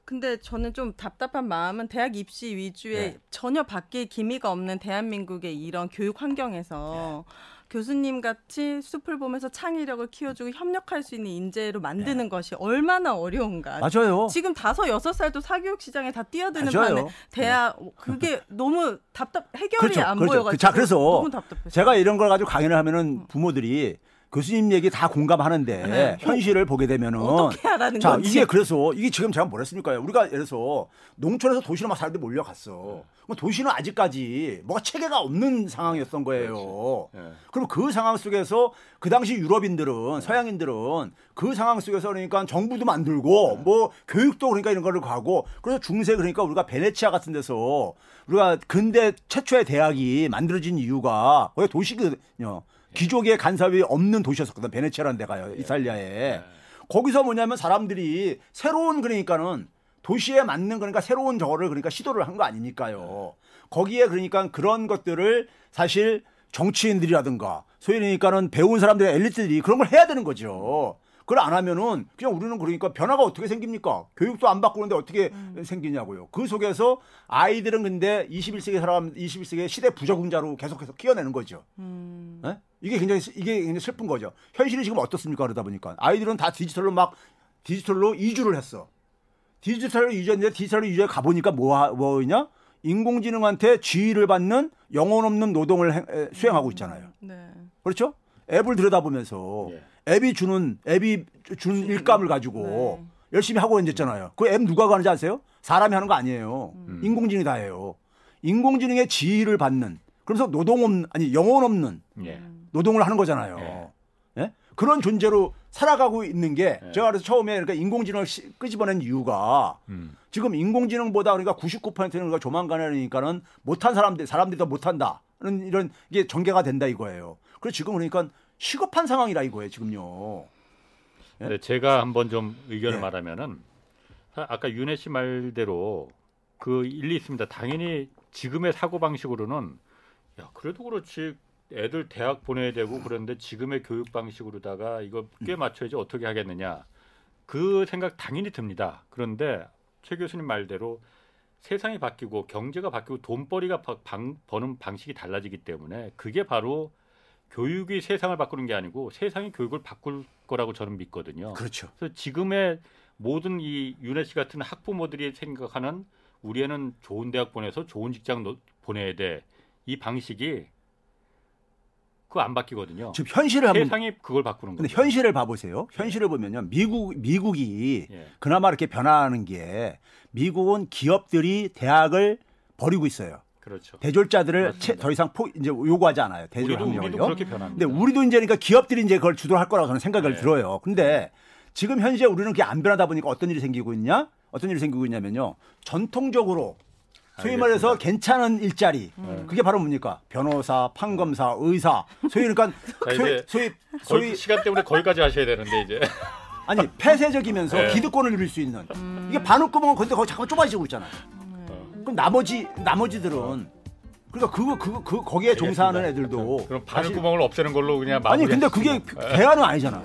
근데 저는 좀 답답한 마음은 대학 입시 위주의 네. 전혀 바뀔 기미가 없는 대한민국의 이런 교육 환경에서 네. 교수님 같이 숲을 보면서 창의력을 키워주고 협력할 수 있는 인재로 만드는 네. 것이 얼마나 어려운가. 맞아요. 지금 5, 6살도 사교육 시장에 다 뛰어드는 반에 대학 네. 그게 너무 해결이 그렇죠, 안 그렇죠. 보여가지고 그래서 너무 답답해요. 제가 이런 걸 가지고 강연을 하면은 부모들이 교수님 얘기 다 공감하는데 네. 현실을 보게 되면은 어떻게 하라는 자, 건지. 이게 그래서 이게 지금 제가 뭐라 했습니까요? 우리가 예를 들어서 농촌에서 도시로 막 사람들이 몰려갔어. 도시는 아직까지 뭐가 체계가 없는 상황이었던 거예요. 네. 그럼 그 상황 속에서 그 당시 유럽인들은 네. 서양인들은 그 상황 속에서 그러니까 정부도 만들고 네. 뭐 교육도 그러니까 이런 거를 가고 그래서 중세 그러니까 우리가 베네치아 같은 데서 우리가 근대 최초의 대학이 만들어진 이유가 왜 도시거든요. 귀족의 간섭이 없는 도시였었거든. 베네치아라는 데가요. 이탈리아에. 거기서 뭐냐면 사람들이 새로운 그러니까는 도시에 맞는 그러니까 새로운 저거를 그러니까 시도를 한 거 아니니까요. 거기에 그러니까 그런 것들을 사실 정치인들이라든가 소위 그러니까는 배운 사람들의 엘리트들이 그런 걸 해야 되는 거죠. 그걸 안 하면은 그냥 우리는 그러니까 변화가 어떻게 생깁니까? 교육도 안 바꾸는데 어떻게 생기냐고요. 그 속에서 아이들은 근데 21세기 시대 부적응자로 계속해서 키워내는 거죠. 네? 이게 굉장히 슬픈 거죠. 현실이 지금 어떻습니까? 그러다 보니까 아이들은 다 디지털로 이주를 했어. 디지털로 이주했는데 디지털로 이주해 가보니까 뭐냐? 인공지능한테 지휘를 받는 영혼 없는 노동을 수행하고 있잖아요. 네. 그렇죠? 앱을 들여다보면서 예. 앱이 준 일감을 가지고 네. 열심히 하고 앉았잖아요. 그 앱 누가 하는지 아세요? 사람이 하는 거 아니에요. 인공지능이 다 해요. 인공지능의 지휘를 받는 그래서 영혼 없는 예. 노동을 하는 거잖아요. 예. 예? 그런 존재로 살아가고 있는 게 예. 제가 그래서 처음에 그러니까 인공지능을 끄집어낸 이유가 지금 인공지능보다 그러니까 99%는 우리가 조만간에 그러니까는 못한 사람들이 더 못한다는 이런 이게 전개가 된다 이거예요. 그래서 지금 그러니까 시급한 상황이라 이거예요 지금요. 예? 네, 제가 한번 좀 의견을 예. 말하면은 아까 윤혜 씨 말대로 그 일리 있습니다. 당연히 지금의 사고 방식으로는 야 그래도 그렇지 애들 대학 보내야 되고 그런데 지금의 교육 방식으로다가 이거 꽤 맞춰야지 어떻게 하겠느냐 그 생각 당연히 듭니다. 그런데 최 교수님 말대로 세상이 바뀌고 경제가 바뀌고 돈벌이가 버는 방식이 달라지기 때문에 그게 바로 교육이 세상을 바꾸는 게 아니고 세상이 교육을 바꿀 거라고 저는 믿거든요. 그렇죠. 그래서 지금의 모든 이 윤혜 씨 같은 학부모들이 생각하는 우리 애는 좋은 대학 보내서 좋은 직장 보내야 돼. 이 방식이 그거 안 바뀌거든요. 지금 현실을 세상이 그걸 바꾸는 거예요. 현실을 봐보세요. 현실을 보면요, 미국이 예. 그나마 이렇게 변화하는 게 미국은 기업들이 대학을 버리고 있어요. 그렇죠. 대졸자들을 더 이상 이제 요구하지 않아요. 대졸 우리도 그렇게 변합니다. 근데 우리도 이제 그러니까 기업들이 이제 그걸 주도할 거라고 저는 생각을 네. 들어요. 근데 지금 현재 우리는 그게 안 변하다 보니까 어떤 일이 생기고 있냐면요. 전통적으로 소위 말해서 괜찮은 일자리. 그게 바로 뭡니까? 변호사, 판검사, 의사. 소위 시간 때문에 거기까지 하셔야 되는데 이제. 아니, 폐쇄적이면서 네. 기득권을 누릴 수 있는. 이게 반옥구멍은 거기 잠깐 좁아지고 있잖아요. 그럼 나머지들은 그러니까 그 거기에 알겠습니다. 종사하는 애들도 그럼 바늘구멍을 없애는 걸로 그냥 아니 근데 그게 대안은 아니잖아.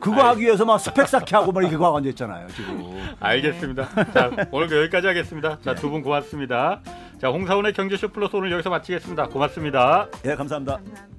그거 하기 위해서 막 스펙 쌓기하고 막 이렇게 하고 앉아있잖아요 지금. 알겠습니다. 자 오늘 여기까지 하겠습니다. 자 두 분 고맙습니다. 자 홍사훈의 경제쇼 플러스 오늘 여기서 마치겠습니다. 고맙습니다. 예 감사합니다.